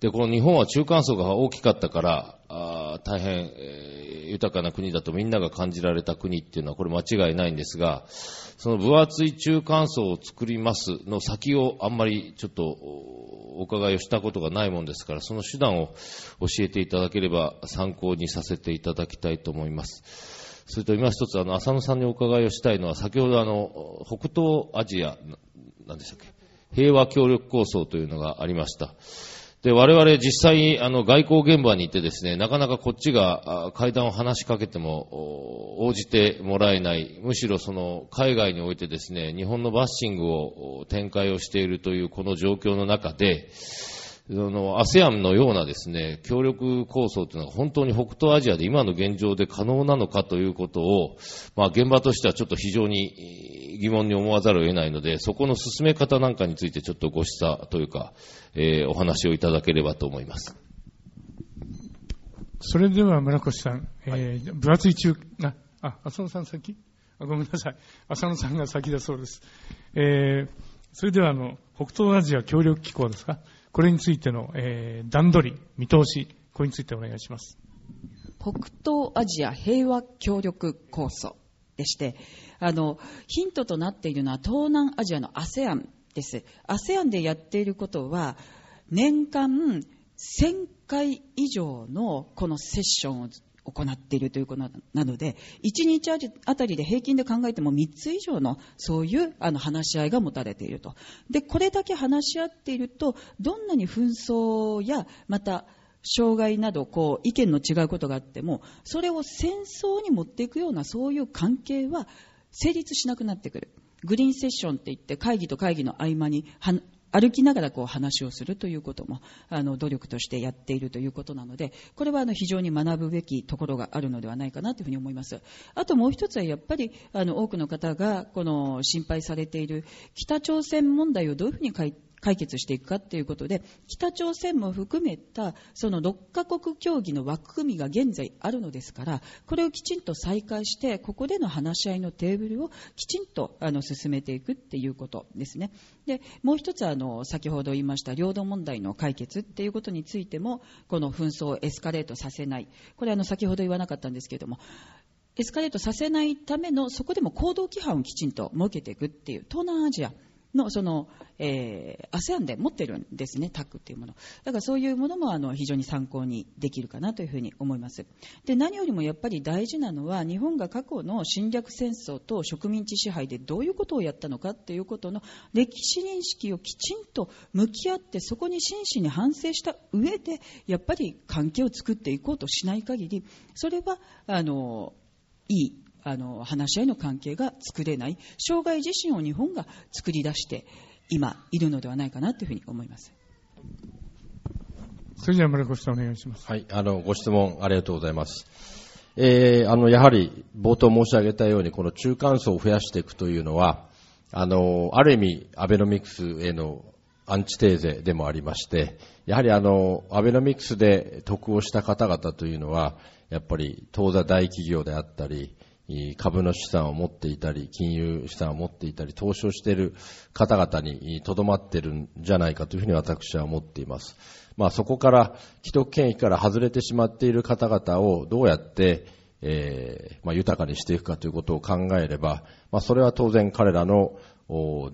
で、この日本は中間層が大きかったから大変、豊かな国だとみんなが感じられた国っていうのはこれ間違いないんですが、その分厚い中間層を作りますの先をあんまりちょっとお伺いをしたことがないもんですから、その手段を教えていただければ参考にさせていただきたいと思います。それと今一つ浅野さんにお伺いをしたいのは、先ほど北東アジア何でしたっけ、平和協力構想というのがありました。で、我々実際外交現場に行ってですね、なかなかこっちが会談を話しかけても応じてもらえない、むしろその海外においてですね、日本のバッシングを展開をしているというこの状況の中で、ASEAN のようなですね、協力構想というのが本当に北東アジアで今の現状で可能なのかということを、現場としてはちょっと非常に疑問に思わざるを得ないので、そこの進め方なんかについてちょっとご示唆というか、お話をいただければと思います。それでは村越さん、分厚い中間、浅野さん先、ごめんなさい、浅野さんが先だそうです。それでは北東アジア協力機構ですか、これについての、段取り、見通し、これについてお願いします。北東アジア平和協力構想でして、ヒントとなっているのは東南アジアの ASEAN です。 ASEAN でやっていることは、年間1000回以上のこのセッションを行っているということなので、1日あたりで平均で考えても3つ以上のそういう話し合いが持たれていると。で、これだけ話し合っていると、どんなに紛争やまた障害などこう意見の違うことがあっても、それを戦争に持っていくようなそういう関係は成立しなくなってくる。グリーンセッションって言って会議と会議の合間に歩きながらこう話をするということも努力としてやっているということなので、これは非常に学ぶべきところがあるのではないかなというふうに思います。あともう一つはやっぱり多くの方がこの心配されている北朝鮮問題をどういうふうに解決していくかということで、北朝鮮も含めたその6カ国協議の枠組みが現在あるのですから、これをきちんと再開して、ここでの話し合いのテーブルをきちんと進めていくということですね。でもう一つは先ほど言いました領土問題の解決ということについても、この紛争をエスカレートさせない、これ先ほど言わなかったんですけれども、エスカレートさせないためのそこでも行動規範をきちんと設けていくっていう、東南アジアのASEAN で持ってるんですね、タッグというもの。だからそういうものも非常に参考にできるかなというふうに思います。で何よりもやっぱり大事なのは、日本が過去の侵略戦争と植民地支配でどういうことをやったのかということの歴史認識をきちんと向き合って、そこに真摯に反省した上でやっぱり関係を作っていこうとしない限り、それはいい話し合いの関係が作れない、障害自身を日本が作り出して今いるのではないかなというふうに思います。それでは村越さんお願いします。はい、ご質問ありがとうございます。やはり冒頭申し上げたように、この中間層を増やしていくというのはある意味アベノミクスへのアンチテーゼでもありまして、やはりアベノミクスで得をした方々というのは、やっぱり当座大企業であったり、株の資産を持っていたり、金融資産を持っていたり、投資をしている方々にとどまっているんじゃないかというふうに私は思っています。そこから既得権益から外れてしまっている方々をどうやって、豊かにしていくかということを考えれば、それは当然彼らの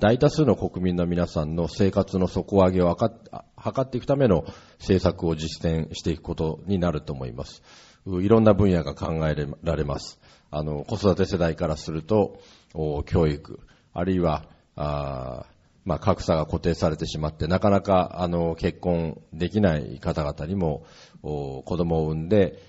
大多数の国民の皆さんの生活の底上げを図っていくための政策を実践していくことになると思います。いろんな分野が考えられます。子育て世代からすると教育、あるいは格差が固定されてしまって、なかなか結婚できない方々にも子供を産んで、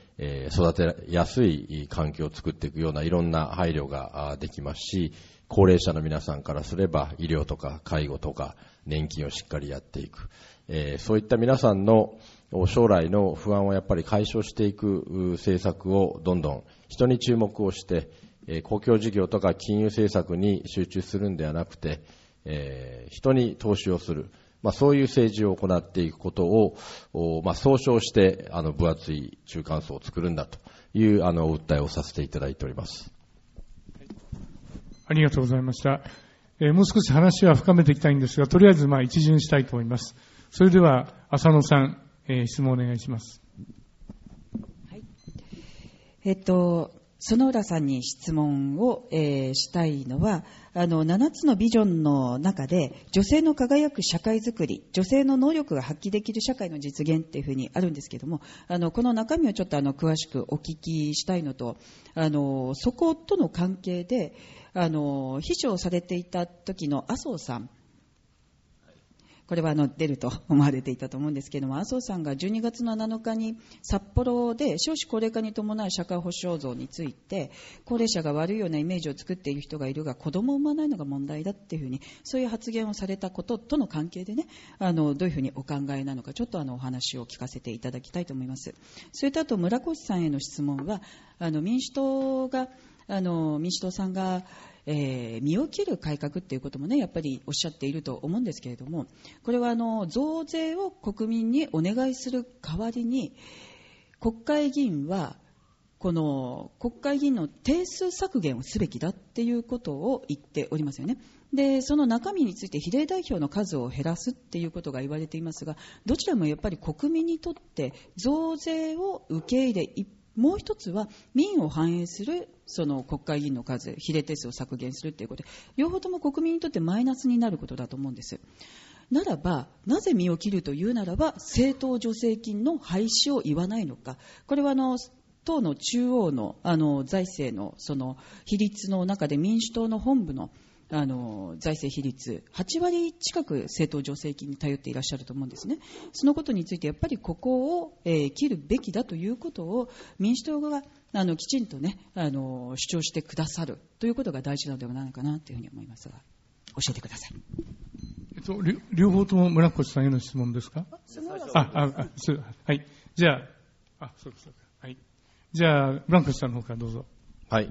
育てやすい環境を作っていくようないろんな配慮ができますし、高齢者の皆さんからすれば医療とか介護とか年金をしっかりやっていく、そういった皆さんの将来の不安をやっぱり解消していく政策をどんどん人に注目をして、公共事業とか金融政策に集中するんではなくて、人に投資をする、そういう政治を行っていくことを、総称して分厚い中間層を作るんだというお訴えをさせていただいております。ありがとうございました。もう少し話は深めていきたいんですが、とりあえず一巡したいと思います。それでは浅野さん、質問お願いします。はい、園浦さんに質問を、したいのは、7つのビジョンの中で女性の輝く社会づくり、女性の能力が発揮できる社会の実現というふうにあるんですけれども、この中身をちょっと詳しくお聞きしたいのと、そことの関係で秘書をされていた時の麻生さん、これは出ると思われていたと思うんですけれども、麻生さんが12月の7日に札幌で少子高齢化に伴う社会保障像について、高齢者が悪いようなイメージを作っている人がいるが、子供を産まないのが問題だっていうふうに、そういう発言をされたこととの関係でね、どういうふうにお考えなのか、ちょっとお話を聞かせていただきたいと思います。それとあと村越さんへの質問は、民主党さんが身を切る改革ということもね、やっぱりおっしゃっていると思うんですけれども、これは増税を国民にお願いする代わりに、国会議員はこの国会議員の定数削減をすべきだっていうことを言っておりますよね。でその中身について比例代表の数を減らすっていうことが言われていますが、どちらもやっぱり国民にとって増税を受け入れ、もう一つは民を反映するその国会議員の数、比例定数を削減するということで、両方とも国民にとってマイナスになることだと思うんです。ならばなぜ身を切るというならば、政党助成金の廃止を言わないのか。これは党の中央の財政のその比率の中で、民主党の本部の財政比率8割近く政党助成金に頼っていらっしゃると思うんですね。そのことについてやっぱりここを、切るべきだということを民主党がきちんと、ね、主張してくださるということが大事なのではないかなというふうに思いますが、教えてください。両方とも村越さんへの質問ですか。はい、じゃあ、そうです、はい、じゃあ村越さんの方からどうぞ。はい、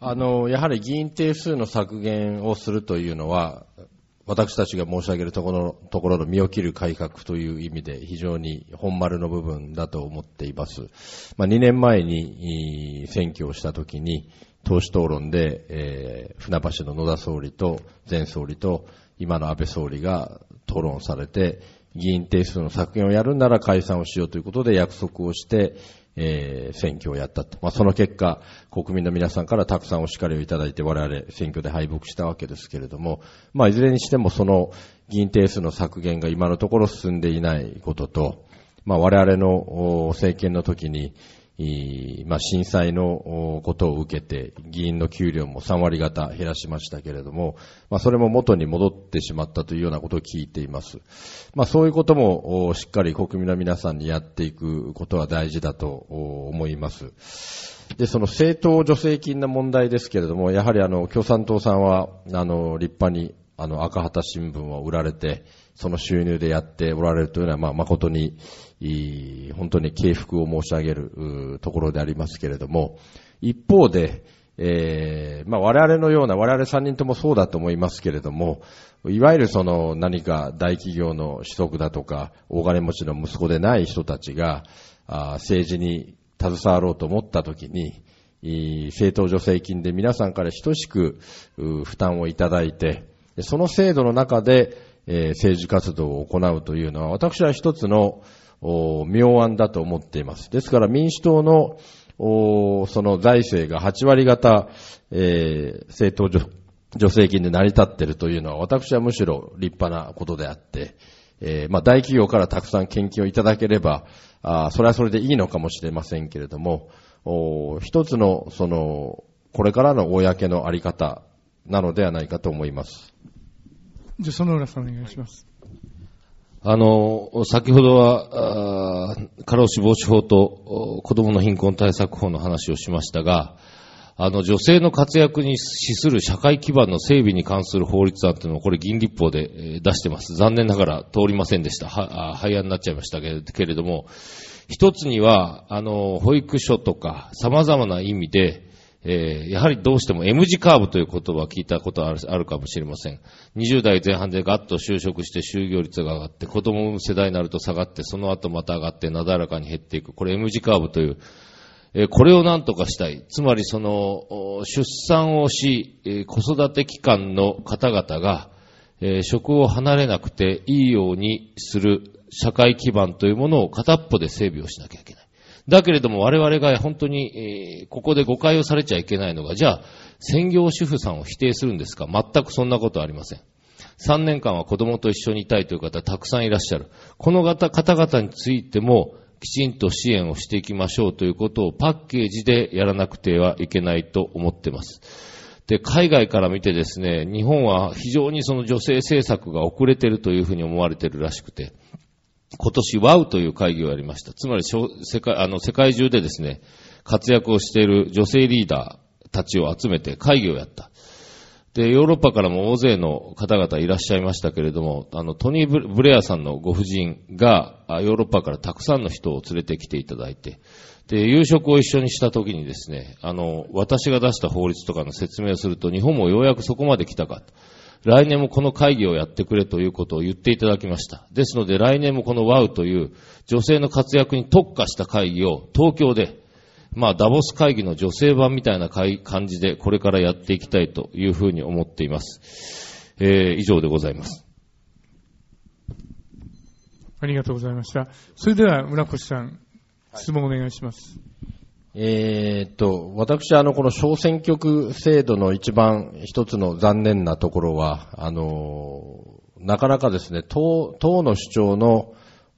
やはり議員定数の削減をするというのは、私たちが申し上げるところの身を切る改革という意味で非常に本丸の部分だと思っています。2年前に選挙をしたときに党首討論で、船橋の野田総理と前総理と今の安倍総理が討論されて、議員定数の削減をやるなら解散をしようということで約束をして、選挙をやったと。その結果、国民の皆さんからたくさんお叱りをいただいて、我々選挙で敗北したわけですけれども、いずれにしてもその議員定数の削減が今のところ進んでいないことと、我々の政権の時に、震災のことを受けて議員の給料も3割方減らしましたけれども、それも元に戻ってしまったというようなことを聞いています。そういうこともしっかり国民の皆さんにやっていくことは大事だと思います。で、その政党助成金の問題ですけれども、やはり共産党さんは立派に赤旗新聞を売られて、その収入でやっておられるというのは、誠に本当に敬服を申し上げるところでありますけれども、一方で、我々3人ともそうだと思いますけれども、いわゆるその何か大企業の子息だとか大金持ちの息子でない人たちが政治に携わろうと思ったときに、政党助成金で皆さんから等しく負担をいただいて、その制度の中で政治活動を行うというのは、私は一つの妙案だと思っています。ですから民主党のその財政が8割方政党助成金で成り立っているというのは、私はむしろ立派なことであって、大企業からたくさん献金をいただければ、それはそれでいいのかもしれませんけれども、一つのそのこれからの公のあり方なのではないかと思います。じゃあ園浦さんお願いします。先ほどは過労死防止法と子どもの貧困対策法の話をしましたが、女性の活躍に資する社会基盤の整備に関する法律案というのを、これ議員立法で出してます。残念ながら通りませんでした。廃案になっちゃいましたけれども、一つには保育所とか様々な意味で、やはりどうしても M 字カーブという言葉を聞いたことはあるかもしれません。20代前半でガッと就職して就業率が上がって、子供世代になると下がって、その後また上がってなだらかに減っていく。これ M 字カーブという、これをなんとかしたい。つまりその、出産をし、子育て期間の方々が、職を離れなくていいようにする社会基盤というものを片っぽで整備をしなきゃいけない。だけれども我々が本当に、ここで誤解をされちゃいけないのが、じゃあ専業主婦さんを否定するんですか。全くそんなことはありません。3年間は子供と一緒にいたいという方たくさんいらっしゃる。この方々についてもきちんと支援をしていきましょうということをパッケージでやらなくてはいけないと思っています。で、海外から見てですね、日本は非常にその女性政策が遅れているというふうに思われているらしくて、今年 WOW という会議をやりました。つまり世界中でですね、活躍をしている女性リーダーたちを集めて会議をやった。で、ヨーロッパからも大勢の方々いらっしゃいましたけれども、トニー・ブレアさんのご婦人がヨーロッパからたくさんの人を連れてきていただいて、で、夕食を一緒にした時にですね、私が出した法律とかの説明をすると、日本もようやくそこまで来たかと。来年もこの会議をやってくれということを言っていただきました。ですので来年もこの WOW という女性の活躍に特化した会議を東京で、ダボス会議の女性版みたいな感じでこれからやっていきたいというふうに思っています。以上でございます。ありがとうございました。それでは村越さん、質問お願いします。私はこの小選挙区制度の一番一つの残念なところは、なかなかですね、党の主張の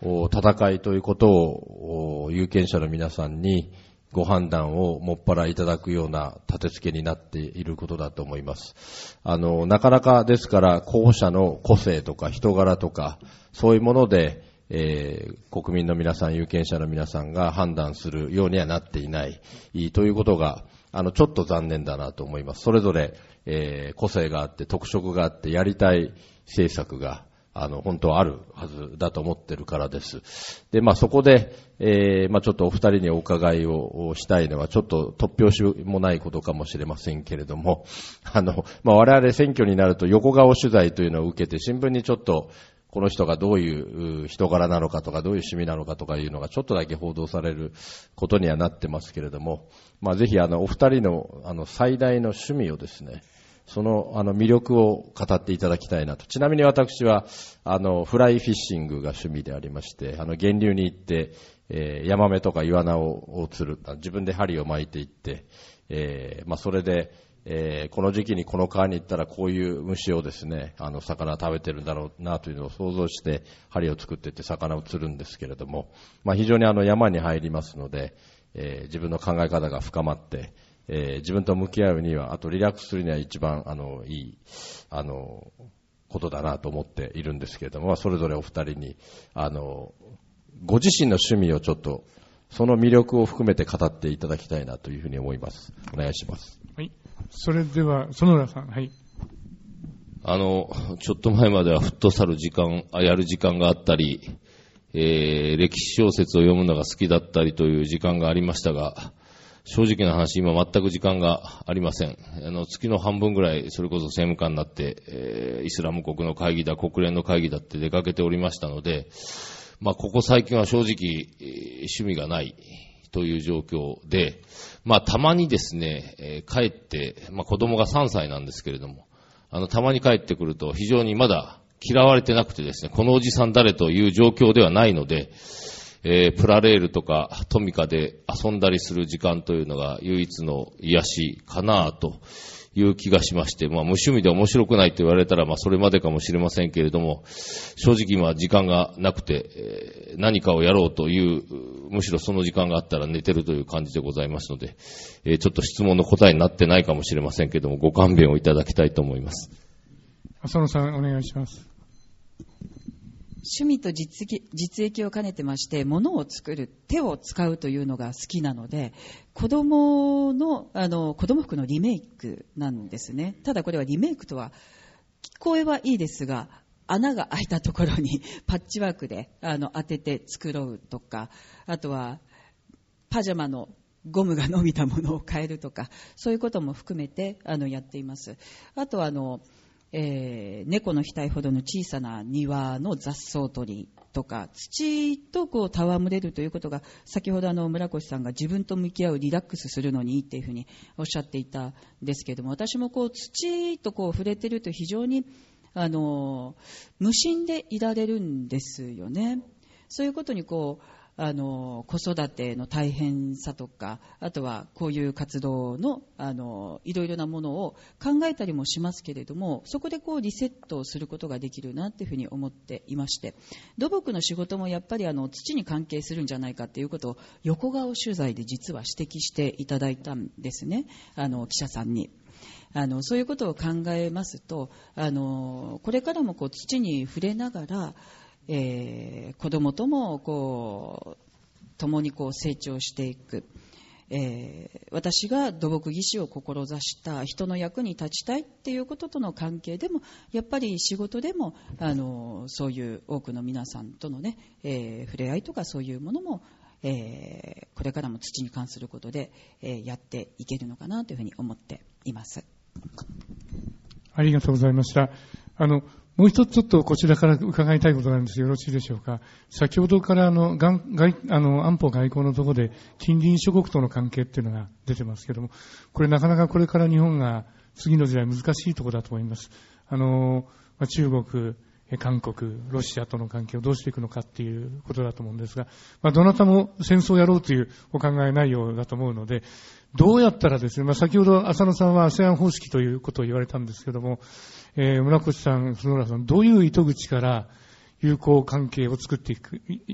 戦いということを有権者の皆さんにご判断をもっぱらいただくような立て付けになっていることだと思います。なかなかですから候補者の個性とか人柄とかそういうもので、国民の皆さん、有権者の皆さんが判断するようにはなっていないということが、ちょっと残念だなと思います。それぞれ、個性があって特色があってやりたい政策が本当はあるはずだと思ってるからです。で、そこで、ちょっとお二人にお伺いをしたいのは、ちょっと突拍子もないことかもしれませんけれども、我々選挙になると横顔取材というのを受けて、新聞にちょっと、この人がどういう人柄なのかとか、どういう趣味なのかとかいうのがちょっとだけ報道されることにはなってますけれども、ぜひお二人の最大の趣味をですね、その魅力を語っていただきたいなと。ちなみに私はフライフィッシングが趣味でありまして、源流に行って、ヤマメとかイワナを釣る、自分で針を巻いていって、それで、この時期にこの川に行ったらこういう虫をですね、魚食べてるんだろうなというのを想像して針を作っていって魚を釣るんですけれども、非常に山に入りますので、自分の考え方が深まって、自分と向き合うには、あとリラックスするには一番いいことだなと思っているんですけれども、それぞれお二人にご自身の趣味をちょっとその魅力を含めて語っていただきたいなというふうに思います。お願いします。はい。それでは園田さん、はい。ちょっと前まではフットサルやる時間があったり、歴史小説を読むのが好きだったりという時間がありましたが、正直な話、今全く時間がありません。月の半分ぐらい、それこそ政務官になって、イスラム国の会議だ、国連の会議だって出かけておりましたので、ここ最近は正直、趣味がないという状況で、たまにですね、帰って、子供が3歳なんですけれども、たまに帰ってくると非常にまだ嫌われてなくてですね、このおじさん誰という状況ではないので、プラレールとかトミカで遊んだりする時間というのが唯一の癒しかなという気がしまして、無趣味で面白くないと言われたら、それまでかもしれませんけれども、正直今時間がなくて、何かをやろうという、むしろその時間があったら寝てるという感じでございますので、ちょっと質問の答えになってないかもしれませんけれども、ご勘弁をいただきたいと思います。浅野さん、お願いします。趣味と実益を兼ねてまして、物を作る、手を使うというのが好きなので、子供服のリメイクなんですね。ただこれはリメイクとは、聞こえはいいですが、穴が開いたところにパッチワークで当てて作ろうとか、あとはパジャマのゴムが伸びたものを変えるとか、そういうことも含めてやっています。あとは猫の額ほどの小さな庭の雑草取りとか、土と戯れるということが、先ほど村越さんが自分と向き合うリラックスするのにいいというふうにおっしゃっていたんですけれども、私も土と触れてると非常に無心でいられるんですよね。そういうことに子育ての大変さとか、あとはこういう活動のいろいろなものを考えたりもしますけれども、そこでリセットすることができるなっていうふうに思っていまして、土木の仕事もやっぱり土に関係するんじゃないかっていうことを横顔取材で実は指摘していただいたんですね、記者さんに。そういうことを考えますと、これからも土に触れながら、子どもとも共に成長していく、私が土木技師を志した人の役に立ちたいっていうこととの関係でも、やっぱり仕事でもそういう多くの皆さんとのね、触れ合いとかそういうものも、これからも土に関することで、やっていけるのかなというふうに思っています。ありがとうございました。もう一つちょっとこちらから伺いたいことなんですが、よろしいでしょうか。先ほどから安保外交のところで近隣諸国との関係っていうのが出てますけども、これなかなかこれから日本が次の時代難しいところだと思います。中国、韓国、ロシアとの関係をどうしていくのかっていうことだと思うんですが、どなたも戦争をやろうというお考えないようだと思うので、どうやったらですね、先ほど浅野さんは ASEAN 方式ということを言われたんですけども、村越さん、園田さん、どういう糸口から友好関係を作ってい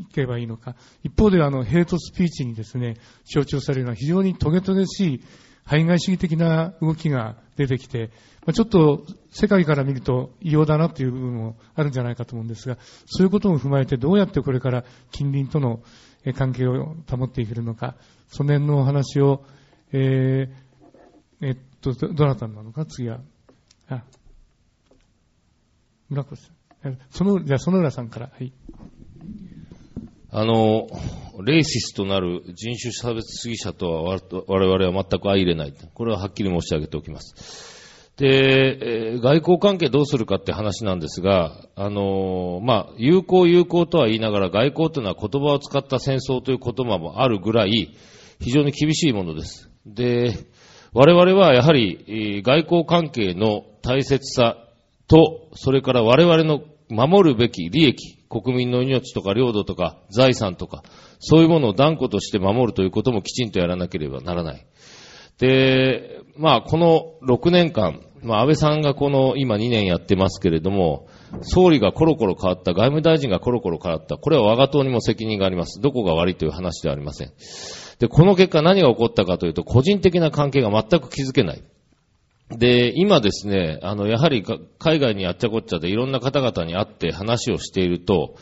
けばいいのか。一方でヘイトスピーチにですね、象徴されるのは非常にトゲトゲしい排外主義的な動きが出てきて、ちょっと世界から見ると異様だなという部分もあるんじゃないかと思うんですが、そういうことも踏まえてどうやってこれから近隣との関係を保っていけるのか、その辺のお話を、どなたなのか、次は。村越さん。じゃあ、園浦さんから。はい。レイシストなる人種差別主義者とは我々は全く相入れない。これははっきり申し上げておきます。で、外交関係どうするかって話なんですが、友好とは言いながら、外交というのは言葉を使った戦争という言葉もあるぐらい、非常に厳しいものです。で、我々はやはり、外交関係の大切さと、それから我々の守るべき利益、国民の命とか領土とか財産とか、そういうものを断固として守るということもきちんとやらなければならない。で、この6年間、安倍さんが今2年やってますけれども、総理がコロコロ変わった、外務大臣がコロコロ変わった、これは我が党にも責任があります。どこが悪いという話ではありません。で、この結果何が起こったかというと、個人的な関係が全く築けない。で、今ですね、やはり海外にあっちゃこっちゃでいろんな方々に会って話をしていると、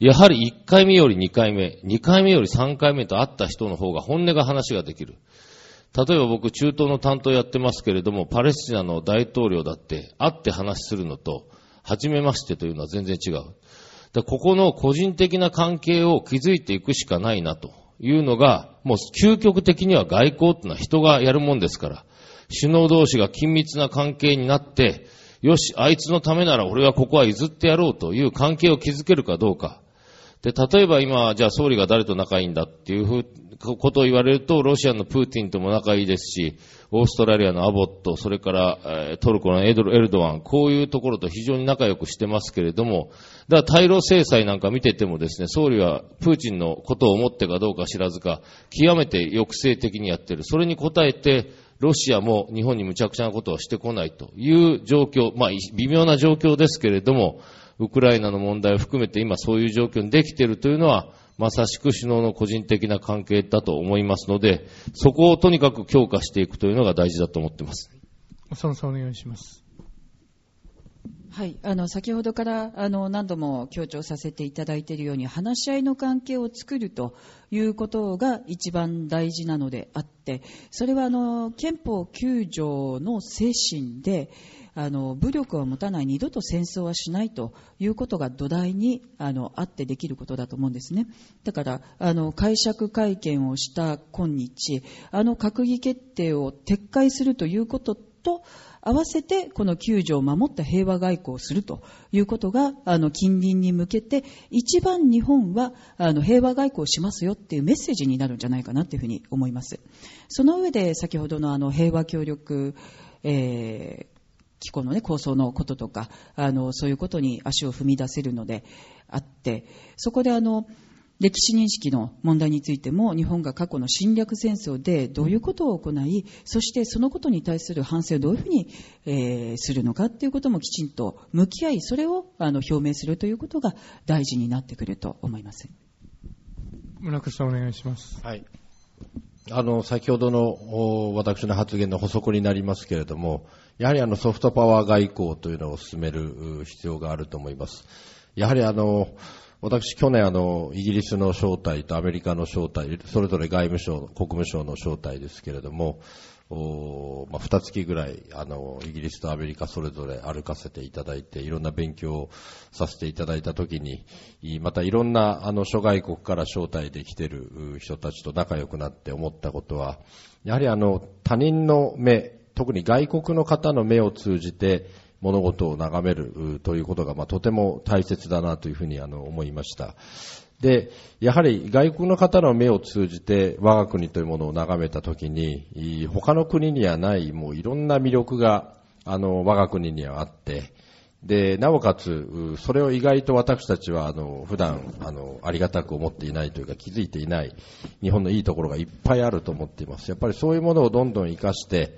やはり1回目より2回目、2回目より3回目と会った人の方が本音が話ができる。例えば僕、中東の担当やってますけれども、パレスチナの大統領だって会って話するのと、初めましてというのは全然違う。で、ここの個人的な関係を築いていくしかないなというのが、もう究極的には外交というのは人がやるもんですから、首脳同士が緊密な関係になって、よし、あいつのためなら俺はここは譲ってやろうという関係を築けるかどうか。で、例えば今、じゃあ総理が誰と仲いいんだっていうことを言われると、ロシアのプーティンとも仲いいですし、オーストラリアのアボット、それからトルコのエルドアン、こういうところと非常に仲良くしてますけれども、だから対ロ制裁なんか見ててもですね、総理はプーチンのことを思ってかどうか知らずか、極めて抑制的にやってる。それに応えて、ロシアも日本に無茶苦茶なことはしてこないという状況、微妙な状況ですけれども、ウクライナの問題を含めて今そういう状況にできているというのは、まさしく首脳の個人的な関係だと思いますので、そこをとにかく強化していくというのが大事だと思っています。浅野さん、お願いします。はい、先ほどから何度も強調させていただいているように、話し合いの関係を作るということが一番大事なのであって、それは憲法9条の精神で武力は持たない、二度と戦争はしないということが土台にあってできることだと思うんですね。だから解釈会見をした今日、閣議決定を撤回するということと合わせて、この9条を守った平和外交をするということが近隣に向けて一番日本は平和外交をしますよっていうメッセージになるんじゃないかなというふうに思います。その上で先ほどの平和協力、機構のね、構想のこととかそういうことに足を踏み出せるのであって、そこで歴史認識の問題についても、日本が過去の侵略戦争でどういうことを行い、そしてそのことに対する反省をどういうふうに、するのかということもきちんと向き合い、それを表明するということが大事になってくると思います。村越さん、お願いします。はい。先ほどの私の発言の補足になりますけれども、やはりソフトパワー外交というのを進める必要があると思います。やはり私、去年イギリスの招待とアメリカの招待、それぞれ外務省、国務省の招待ですけれども、2月ぐらい、イギリスとアメリカそれぞれ歩かせていただいて、いろんな勉強をさせていただいたときに、またいろんな、諸外国から招待できている人たちと仲良くなって思ったことは、やはり他人の目、特に外国の方の目を通じて、物事を眺めるということが、とても大切だなというふうに思いました。で、やはり外国の方の目を通じて我が国というものを眺めたときに、他の国にはないもういろんな魅力が我が国にはあって、で、なおかつそれを意外と私たちは普段ありがたく思っていないというか、気づいていない日本のいいところがいっぱいあると思っています。やっぱりそういうものをどんどん活かして、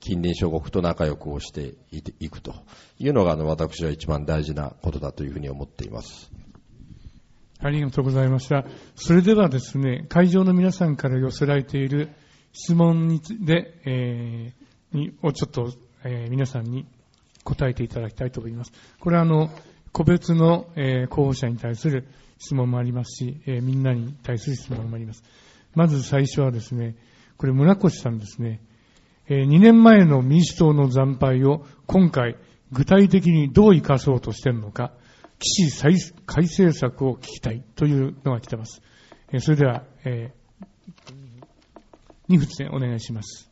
近隣諸国と仲良くをしていくというのが私は一番大事なことだというふうに思っています。ありがとうございました。それではですね、会場の皆さんから寄せられている質問について、ちょっと、皆さんに答えていただきたいと思います。これは個別の、候補者に対する質問もありますし、みんなに対する質問もあります。まず最初はですね、これ村越さんですね、2年前の民主党の惨敗を今回具体的にどう生かそうとしているのか、起死回生策を聞きたいというのが来ています。それでは、二淵お願いします。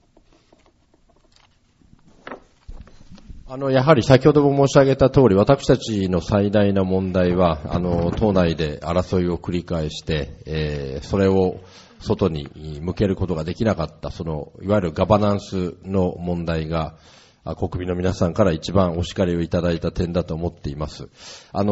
やはり先ほども申し上げた通り、私たちの最大の問題は、党内で争いを繰り返して、それを外に向けることができなかった、いわゆるガバナンスの問題が、国民の皆さんから一番お叱りをいただいた点だと思っています。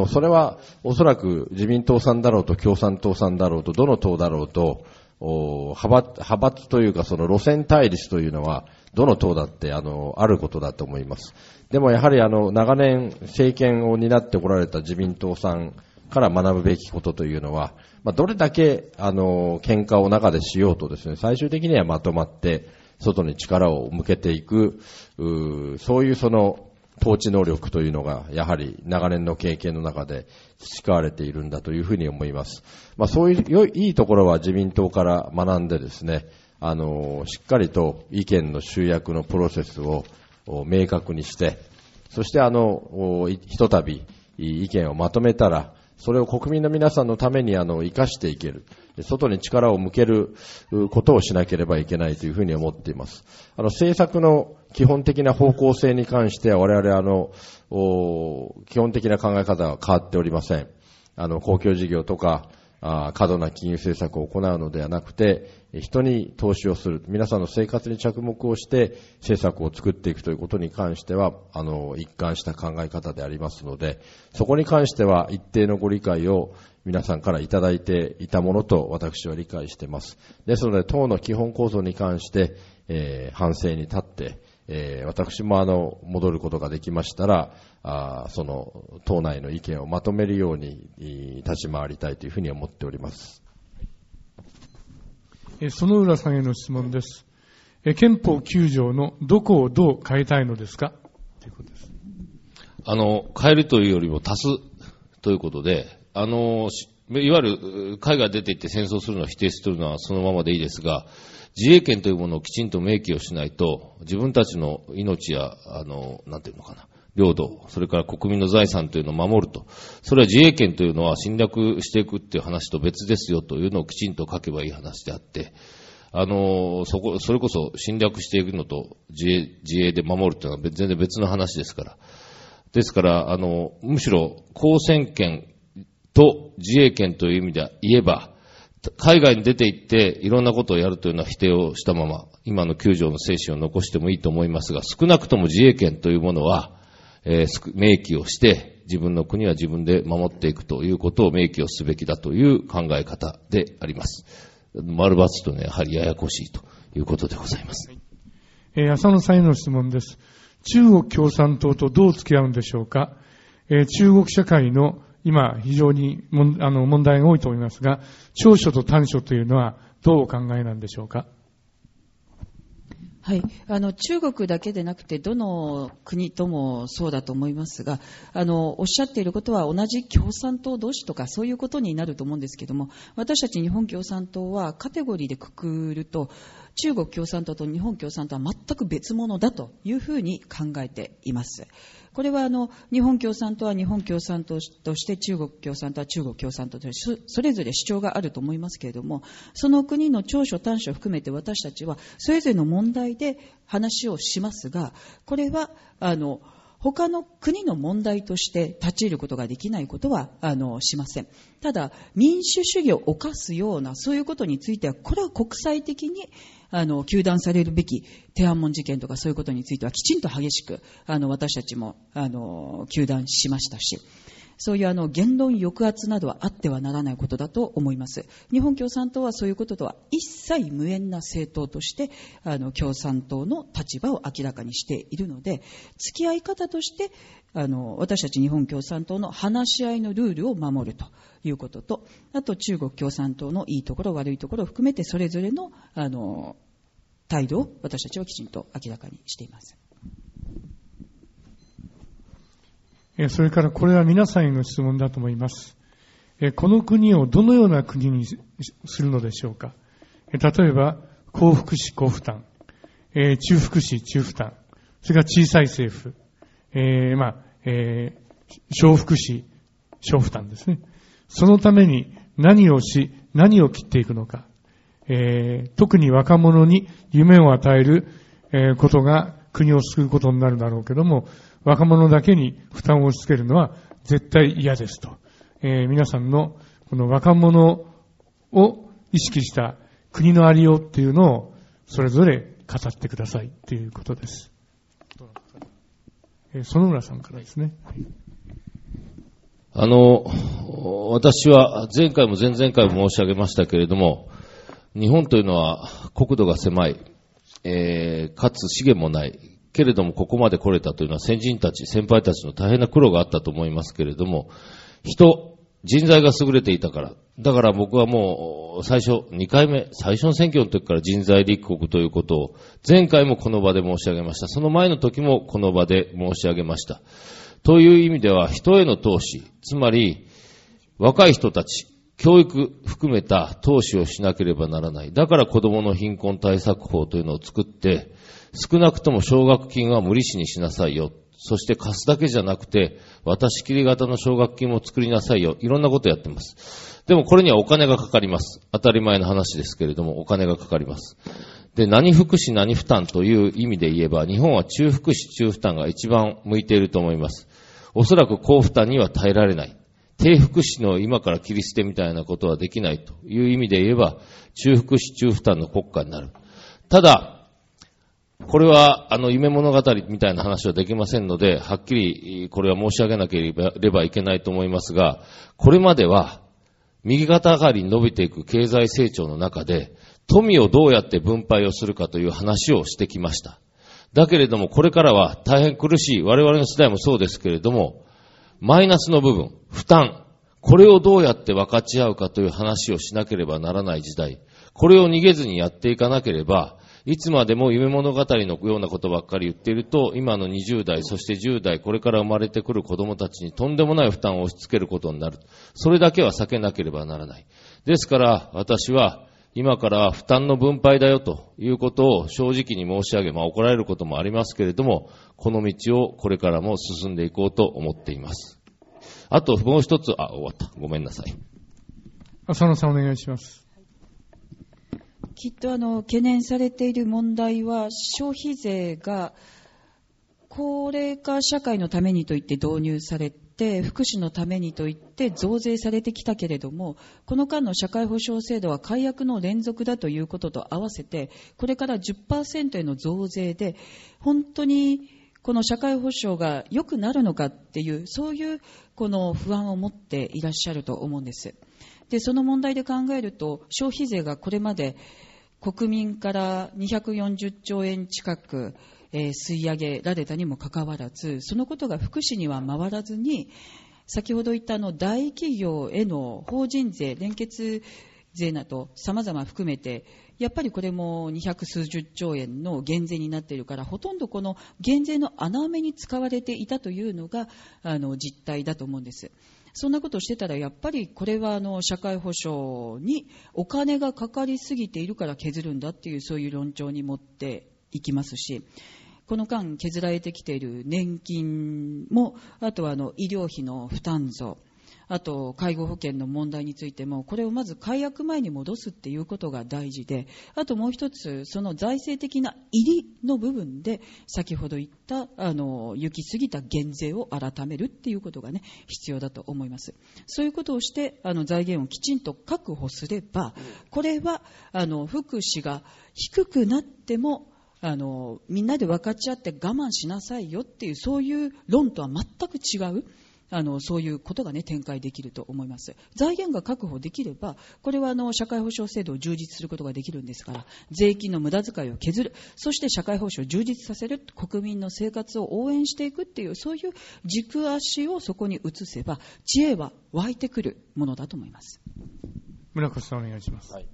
それはおそらく自民党さんだろうと共産党さんだろうと、どの党だろうと、派閥というか路線対立というのはどの党だってあることだと思います。でもやはり長年政権を担ってこられた自民党さんから学ぶべきことというのは、どれだけ喧嘩を中でしようとですね、最終的にはまとまって外に力を向けていく、そういう統治能力というのがやはり長年の経験の中で培われているんだというふうに思います。そういういいところは自民党から学んでですね、しっかりと意見の集約のプロセスを明確にして、そしてひとたび意見をまとめたら、それを国民の皆さんのために生かしていける。外に力を向けることをしなければいけないというふうに思っています。政策の基本的な方向性に関しては我々基本的な考え方は変わっておりません。公共事業とか、過度な金融政策を行うのではなくて、人に投資をする、皆さんの生活に着目をして政策を作っていくということに関しては一貫した考え方でありますので、そこに関しては一定のご理解を皆さんからいただいていたものと私は理解しています。ですので党の基本構造に関して、反省に立って、私も戻ることができましたら、党内の意見をまとめるように立ち回りたいというふうに思っております。薗浦さんへの質問です。憲法9条のどこをどう変えたいのですかということです。変えるというよりも足すということで、いわゆる海外出ていって戦争するのは否定するのはそのままでいいですが、自衛権というものをきちんと明記をしないと、自分たちの命やなんていうのかな、領土、それから国民の財産というのを守ると、それは自衛権というのは侵略していくっていう話と別ですよというのをきちんと書けばいい話であって、それこそ侵略していくのと自衛で守るというのは全然別の話ですから。ですから、むしろ公選権と自衛権という意味で言えば、海外に出て行っていろんなことをやるというのは否定をしたまま、今の9条の精神を残してもいいと思いますが、少なくとも自衛権というものは、明記をして自分の国は自分で守っていくということを明記をすべきだという考え方であります。丸抜とね、やはりややこしいということでございます。浅野さんへの質問です。中国共産党とどう付き合うんでしょうか。中国社会の今非常に問題が多いと思いますが、長所と短所というのはどうお考えなんでしょうか。はい、中国だけでなくてどの国ともそうだと思いますが、おっしゃっていることは同じ共産党同士とかそういうことになると思うんですけども、私たち日本共産党はカテゴリーでくくると中国共産党と日本共産党は全く別物だというふうに考えています。これは日本共産党は日本共産党として中国共産党は中国共産党としてそれぞれ主張があると思いますけれども、その国の長所短所を含めて私たちはそれぞれの問題で話をしますが、これは他の国の問題として立ち入ることができないことはしません。ただ民主主義を犯すようなそういうことについては、これは国際的に糾弾されるべき天安門事件とかそういうことについてはきちんと激しく私たちも糾弾しましたし、そういう言論抑圧などはあってはならないことだと思います。日本共産党はそういうこととは一切無縁な政党として共産党の立場を明らかにしているので、付き合い方として私たち日本共産党の話し合いのルールを守るということと、あと中国共産党のいいところ悪いところを含めてそれぞれの態度を私たちはきちんと明らかにしています。それからこれは皆さんへの質問だと思います。この国をどのような国にするのでしょうか。例えば高福祉高負担、中福祉中負担、それから小さい政府、小福祉小負担ですね。そのために何をし何を切っていくのか、特に若者に夢を与える、ことが国を救うことになるだろうけども、若者だけに負担を押し付けるのは絶対嫌ですと、皆さんのこの若者を意識した国のありようっていうのをそれぞれ語ってくださいということです。園村さんからですね。私は前回も前々回も申し上げましたけれども、日本というのは国土が狭い、かつ資源もないけれども、ここまで来れたというのは先輩たちの大変な苦労があったと思いますけれども、人材が優れていたから。だから僕はもう最初の選挙の時から人材立国ということを前回もこの場で申し上げました。その前の時もこの場で申し上げました。という意味では人への投資、つまり若い人たち、教育含めた投資をしなければならない。だから子供の貧困対策法というのを作って、少なくとも奨学金は無利子にしなさいよ。そして貸すだけじゃなくて、渡し切り型の奨学金も作りなさいよ。いろんなことやってます。でもこれにはお金がかかります。当たり前の話ですけれども、お金がかかります。で、何福祉何負担という意味で言えば、日本は中福祉中負担が一番向いていると思います。おそらく高負担には耐えられない。低福祉の今から切り捨てみたいなことはできないという意味で言えば、中福祉中負担の国家になる。ただ、これは夢物語みたいな話はできませんので、はっきりこれは申し上げなければいけないと思いますが、これまでは右肩上がりに伸びていく経済成長の中で、富をどうやって分配をするかという話をしてきました。だけれどもこれからは大変苦しい、我々の世代もそうですけれども、マイナスの部分、負担、これをどうやって分かち合うかという話をしなければならない時代、これを逃げずにやっていかなければ、いつまでも夢物語のようなことばっかり言っていると、今の20代、そして10代、これから生まれてくる子供たちにとんでもない負担を押し付けることになる。それだけは避けなければならない。ですから、私は今から負担の分配だよということを正直に申し上げ、怒られることもありますけれども、この道をこれからも進んでいこうと思っています。あともう一つ、終わった。ごめんなさい。浅野さんお願いします。きっと懸念されている問題は、消費税が高齢化社会のためにといって導入されて、福祉のためにといって増税されてきたけれども、この間の社会保障制度は改悪の連続だということと合わせて、これから 10% への増税で本当にこの社会保障が良くなるのかっていう、そういうこの不安を持っていらっしゃると思うんです。で、その問題で考えると、消費税がこれまで国民から240兆円近く、吸い上げられたにもかかわらず、そのことが福祉には回らずに、先ほど言った大企業への法人税、連結税など様々含めて、やっぱりこれも200数十兆円の減税になっているから、ほとんどこの減税の穴埋めに使われていたというのが実態だと思うんです。そんなことをしてたら、やっぱりこれは社会保障にお金がかかりすぎているから削るんだっていう、そういう論調に持っていきますし、この間削られてきている年金も、あとは医療費の負担増、あと介護保険の問題についても、これをまず改悪前に戻すっていうことが大事で、あともう一つ、その財政的な入りの部分で、先ほど言った行き過ぎた減税を改めるっていうことがね、必要だと思います。そういうことをして財源をきちんと確保すれば、これは福祉が低くなってもみんなで分かち合って我慢しなさいよっていう、そういう論とは全く違うそういうことが、ね、展開できると思います。財源が確保できればこれは社会保障制度を充実することができるんですから、税金の無駄遣いを削る、そして社会保障を充実させる、国民の生活を応援していくっていう、そういう軸足をそこに移せば知恵は湧いてくるものだと思います。村越さんお願いします。はい、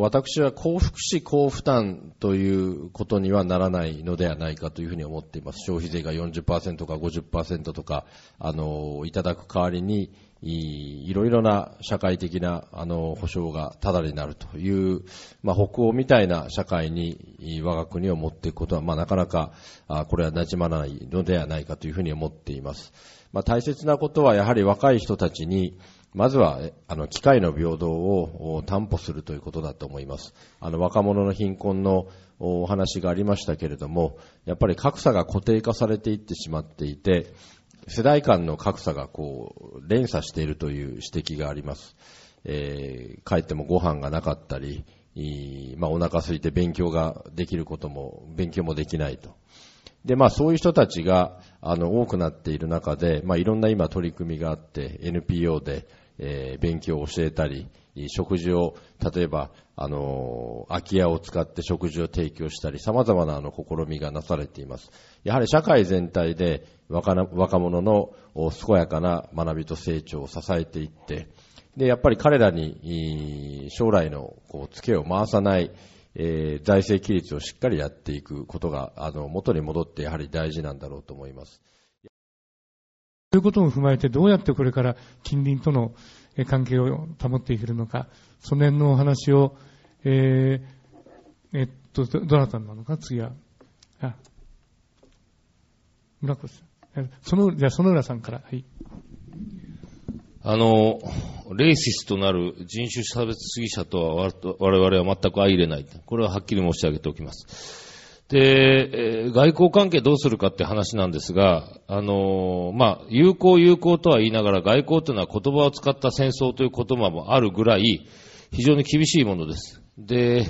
私は高福祉高負担ということにはならないのではないかというふうに思っています。消費税が 40% か 50% とかいただく代わりにいろいろな社会的な保障がタダになるという、北欧みたいな社会に我が国を持っていくことは、なかなかこれは馴染まないのではないかというふうに思っています。大切なことはやはり若い人たちにまずは機会の平等を担保するということだと思います。若者の貧困のお話がありましたけれども、やっぱり格差が固定化されていってしまっていて、世代間の格差が連鎖しているという指摘があります。帰ってもご飯がなかったり、お腹空いて勉強もできないと。で、そういう人たちが多くなっている中で、いろんな今取り組みがあって、 NPO で、勉強を教えたり、食事を例えば空き家を使って食事を提供したり、様々な試みがなされています。やはり社会全体で若者の健やかな学びと成長を支えていって、でやっぱり彼らに将来のツケを回さない財政規律をしっかりやっていくことが元に戻ってやはり大事なんだろうと思います。ということを踏まえて、どうやってこれから近隣との関係を保っていけるのか、その辺のお話を、どなたなのか、次は村越さん、じゃあ園浦さんから。はい、レイシストなる人種差別主義者とは我々は全く相入れない。これははっきり申し上げておきます。で、外交関係どうするかって話なんですが、友好とは言いながら、外交というのは言葉を使った戦争という言葉もあるぐらい非常に厳しいものです。で、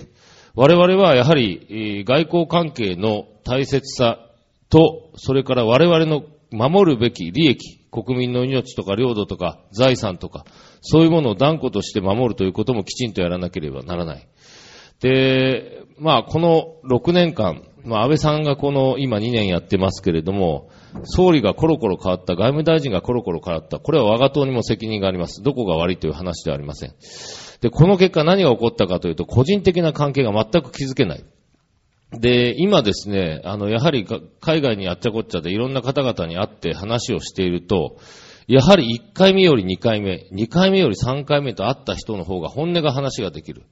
我々はやはり外交関係の大切さと、それから我々の守るべき利益、国民の命とか領土とか財産とか、そういうものを断固として守るということもきちんとやらなければならない。で、この6年間、安倍さんが今2年やってますけれども、総理がコロコロ変わった、外務大臣がコロコロ変わった、これは我が党にも責任があります。どこが悪いという話ではありません。で、この結果何が起こったかというと、個人的な関係が全く築けない。で、今ですね、やはり海外にあっちゃこっちゃでいろんな方々に会って話をしていると、やはり1回目より2回目、2回目より3回目と会った人の方が本音が話ができる。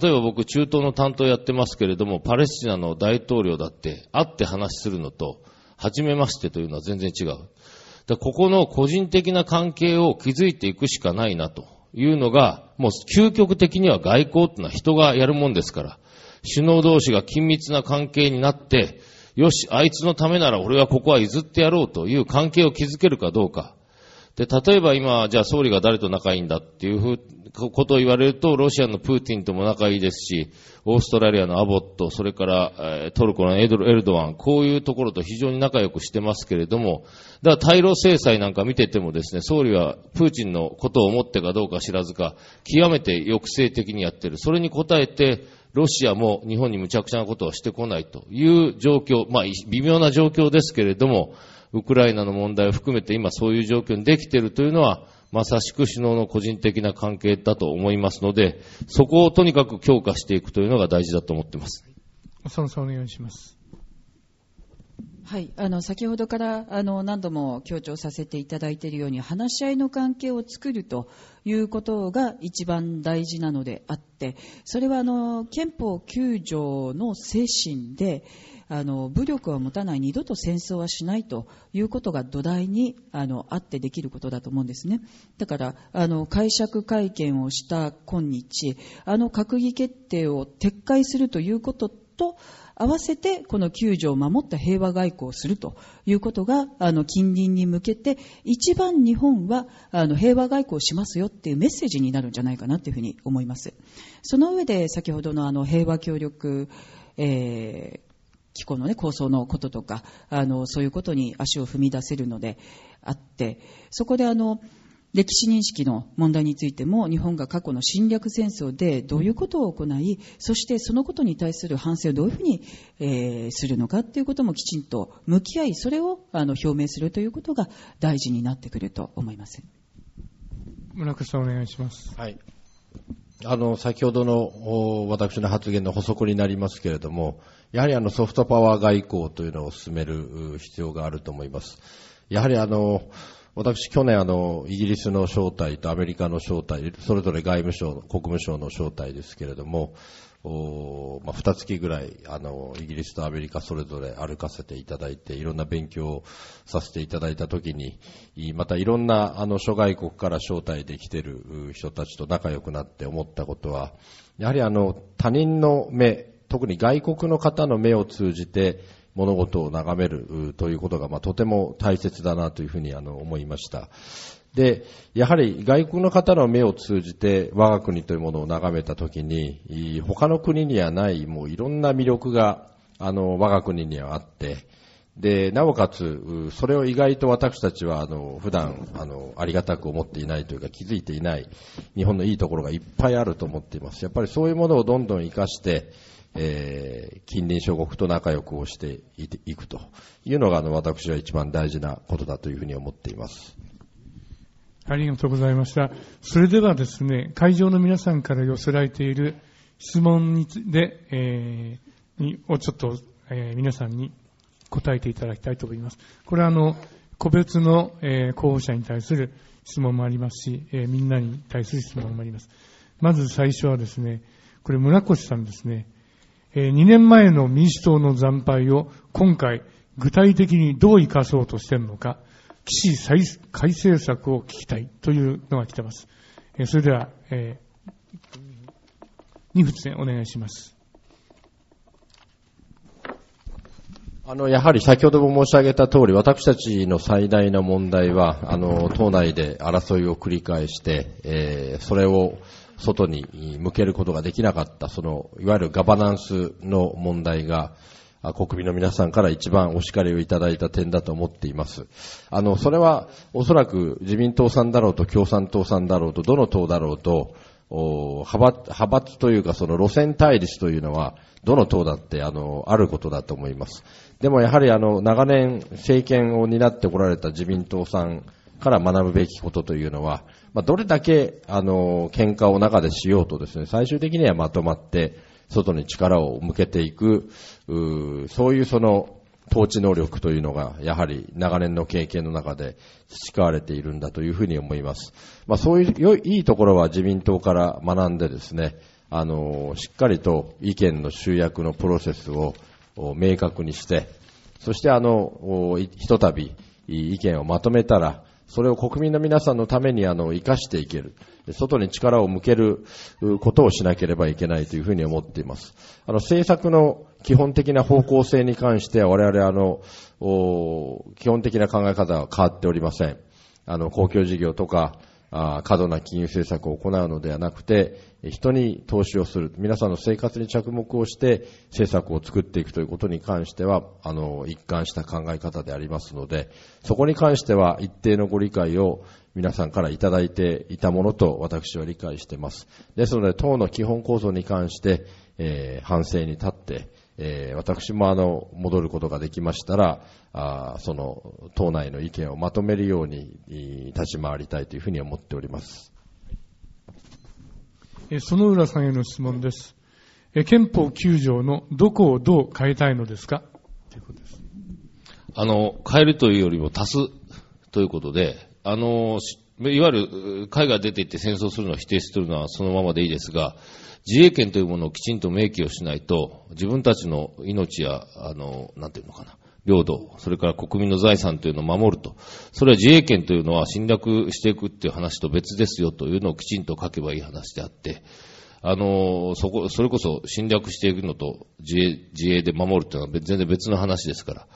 例えば僕、中東の担当やってますけれども、パレスチナの大統領だって会って話するのと、初めましてというのは全然違う。で、ここの個人的な関係を築いていくしかないなというのが、もう究極的には外交ってのは人がやるもんですから、首脳同士が緊密な関係になって、よし、あいつのためなら俺はここは譲ってやろうという関係を築けるかどうか。で、例えば今、じゃあ総理が誰と仲いいんだっていうことを言われると、ロシアのプーティンとも仲いいですし、オーストラリアのアボット、それからトルコのエルドワン、こういうところと非常に仲良くしてますけれども、だから対ロ制裁なんか見ててもですね、総理はプーチンのことを思ってかどうか知らずか、極めて抑制的にやってる。それに応えて、ロシアも日本に無茶苦茶なことはしてこないという状況、微妙な状況ですけれども、ウクライナの問題を含めて今そういう状況にできているというのは、まさしく首脳の個人的な関係だと思いますので、そこをとにかく強化していくというのが大事だと思っています。浅野さんお願いします。はい、先ほどから何度も強調させていただいているように、話し合いの関係を作るということが一番大事なのであって、それは憲法9条の精神で武力は持たない、二度と戦争はしないということが土台にあってできることだと思うんですね。だから解釈会見をした今日、閣議決定を撤回するということと合わせて、この9条を守った平和外交をするということが近隣に向けて一番日本は平和外交をしますよっていうメッセージになるんじゃないかなというふうに思います。その上で先ほどの平和協力、機構の、ね、構想のこととかそういうことに足を踏み出せるのであって、そこで歴史認識の問題についても日本が過去の侵略戦争でどういうことを行い、そしてそのことに対する反省をどういうふうに、するのかということもきちんと向き合い、それを表明するということが大事になってくると思います。村口さんお願いします、はい、先ほどの私の発言の補足になりますけれども、やはりソフトパワー外交というのを進める必要があると思います。やはり私去年イギリスの招待とアメリカの招待、それぞれ外務省、国務省の招待ですけれども、まあ、2月ぐらいイギリスとアメリカそれぞれ歩かせていただいて、いろんな勉強をさせていただいたときに、またいろんな諸外国から招待できている人たちと仲良くなって思ったことは、やはり他人の目、特に外国の方の目を通じて物事を眺めるということが、まあ、とても大切だなというふうに思いました。で、やはり外国の方の目を通じて我が国というものを眺めたときに、他の国にはないもういろんな魅力が我が国にはあって、で、なおかつそれを意外と私たちは普段ありがたく思っていないというか気づいていない日本のいいところがいっぱいあると思っています。やっぱりそういうものをどんどん生かして、近隣諸国と仲良くをしていくというのが私は一番大事なことだというふうに思っています。ありがとうございました。それではですね、会場の皆さんから寄せられている質問にで、をちょっと、皆さんに答えていただきたいと思います。これは個別の、候補者に対する質問もありますし、みんなに対する質問もあります。まず最初はですね、これ村越さんですね。2年前の民主党の惨敗を今回具体的にどう生かそうとしているのか、起死回生策を聞きたいというのが来ています。それでは、二淵お願いします。やはり先ほども申し上げた通り、私たちの最大の問題は、党内で争いを繰り返して、それを外に向けることができなかった、そのいわゆるガバナンスの問題が国民の皆さんから一番お叱りをいただいた点だと思っています。それはおそらく自民党さんだろうと共産党さんだろうとどの党だろうと派閥というかその路線対立というのはどの党だってあることだと思います。でもやはり長年政権を担ってこられた自民党さんから学ぶべきことというのは、まあ、どれだけ喧嘩を中でしようとですね、最終的にはまとまって外に力を向けていく、そういうその統治能力というのがやはり長年の経験の中で培われているんだというふうに思います。まあ、そういういいところは自民党から学んでですね、しっかりと意見の集約のプロセスを明確にして、そしてひとたび意見をまとめたら、それを国民の皆さんのために生かしていける、外に力を向けることをしなければいけないというふうに思っています。政策の基本的な方向性に関しては我々基本的な考え方は変わっておりません。公共事業とか過度な金融政策を行うのではなくて、人に投資をする、皆さんの生活に着目をして政策を作っていくということに関しては一貫した考え方でありますので、そこに関しては一定のご理解を皆さんからいただいていたものと私は理解しています。ですので党の基本構造に関して、反省に立って、私も戻ることができましたら、その党内の意見をまとめるように立ち回りたいというふうに思っております。薗浦さんへの質問です。憲法9条のどこをどう変えたいのですかということです。変えるというよりも足すということで、いわゆる海外出ていって戦争するのを否定するのはそのままでいいですが、自衛権というものをきちんと明記をしないと、自分たちの命や、なんていうのかな、領土、それから国民の財産というのを守ると。それは自衛権というのは侵略していくっていう話と別ですよというのをきちんと書けばいい話であって、それこそ侵略していくのと自衛で守るというのは全然別の話ですから。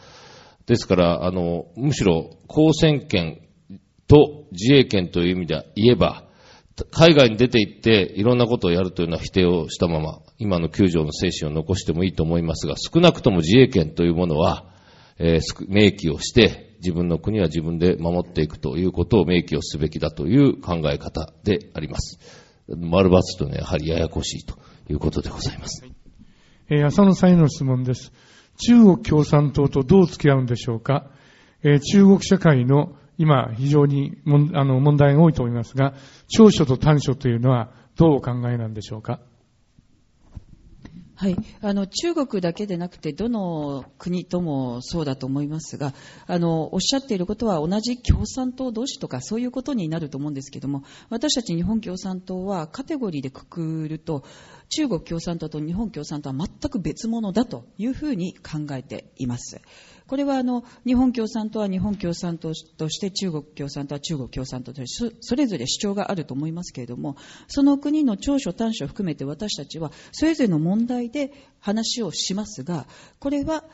ですから、むしろ、公選権と自衛権という意味で言えば、海外に出て行っていろんなことをやるというのは否定をしたまま、今の9条の精神を残してもいいと思いますが、少なくとも自衛権というものは、明記をして、自分の国は自分で守っていくということを明記をすべきだという考え方であります。丸抜というのはやはりややこしいということでございます。浅野さんへの質問です。中国共産党とどう付き合うんでしょうか。中国社会の今非常に問題が多いと思いますが、長所と短所というのはどうお考えなんでしょうか。はい、中国だけでなくてどの国ともそうだと思いますが、おっしゃっていることは同じ共産党同士とかそういうことになると思うんですけども、私たち日本共産党はカテゴリーでくくると中国共産党と日本共産党は全く別物だというふうに考えています。これは日本共産党は日本共産党として、中国共産党は中国共産党として、それぞれ主張があると思いますけれども、その国の長所短所を含めて私たちはそれぞれの問題で話をしますが、これは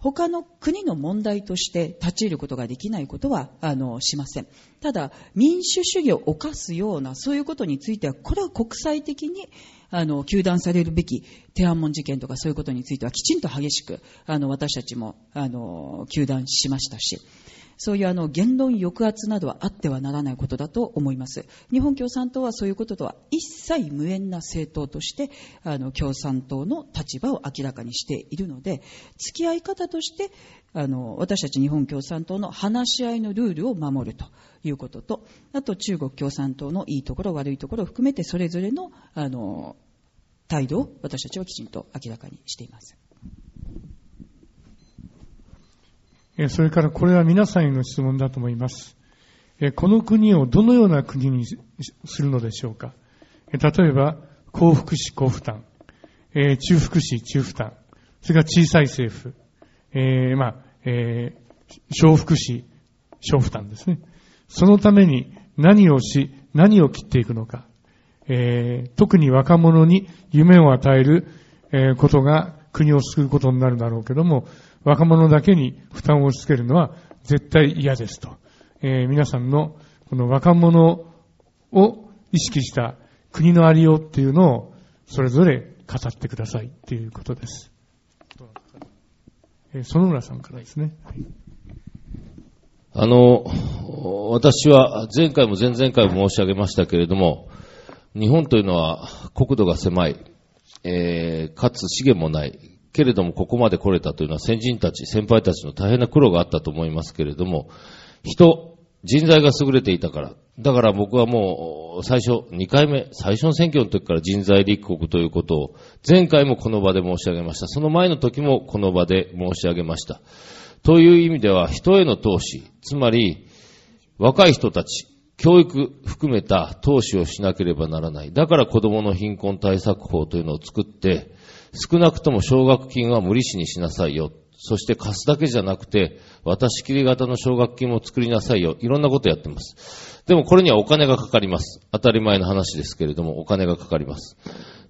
他の国の問題として立ち入ることができないことはしません。ただ民主主義を犯すようなそういうことについては、これは国際的に糾弾されるべき天安門事件とかそういうことについてはきちんと激しく私たちも糾弾しましたし、そういう言論抑圧などはあってはならないことだと思います。日本共産党はそういうこととは一切無縁な政党として共産党の立場を明らかにしているので、付き合い方として私たち日本共産党の話し合いのルールを守るということと、あと中国共産党のいいところ悪いところを含めてそれぞれの態度を私たちはきちんと明らかにしています。それからこれは皆さんへの質問だと思います。この国をどのような国にするのでしょうか。例えば高福祉高負担、中福祉中負担、それから小さい政府、小福祉小負担ですね。そのために何をし何を切っていくのか。特に若者に夢を与えることが国を救うことになるだろうけども、若者だけに負担を押し付けるのは絶対嫌ですと、皆さんのこの若者を意識した国のありようっていうのをそれぞれ語ってくださいっていうことです。園村さんからですね。はい、私は前回も前々回も申し上げましたけれども、日本というのは国土が狭い、かつ資源もない。けれどもここまで来れたというのは先輩たちの大変な苦労があったと思いますけれども、人材が優れていたから、だから僕はもう最初の選挙の時から人材立国ということを前回もこの場で申し上げました。その前の時もこの場で申し上げました。という意味では人への投資、つまり若い人たち、教育含めた投資をしなければならない。だから子どもの貧困対策法というのを作って、少なくとも奨学金は無利子にしなさいよ。そして貸すだけじゃなくて渡し切り型の奨学金も作りなさいよ。いろんなことやってます。でもこれにはお金がかかります。当たり前の話ですけれどもお金がかかります。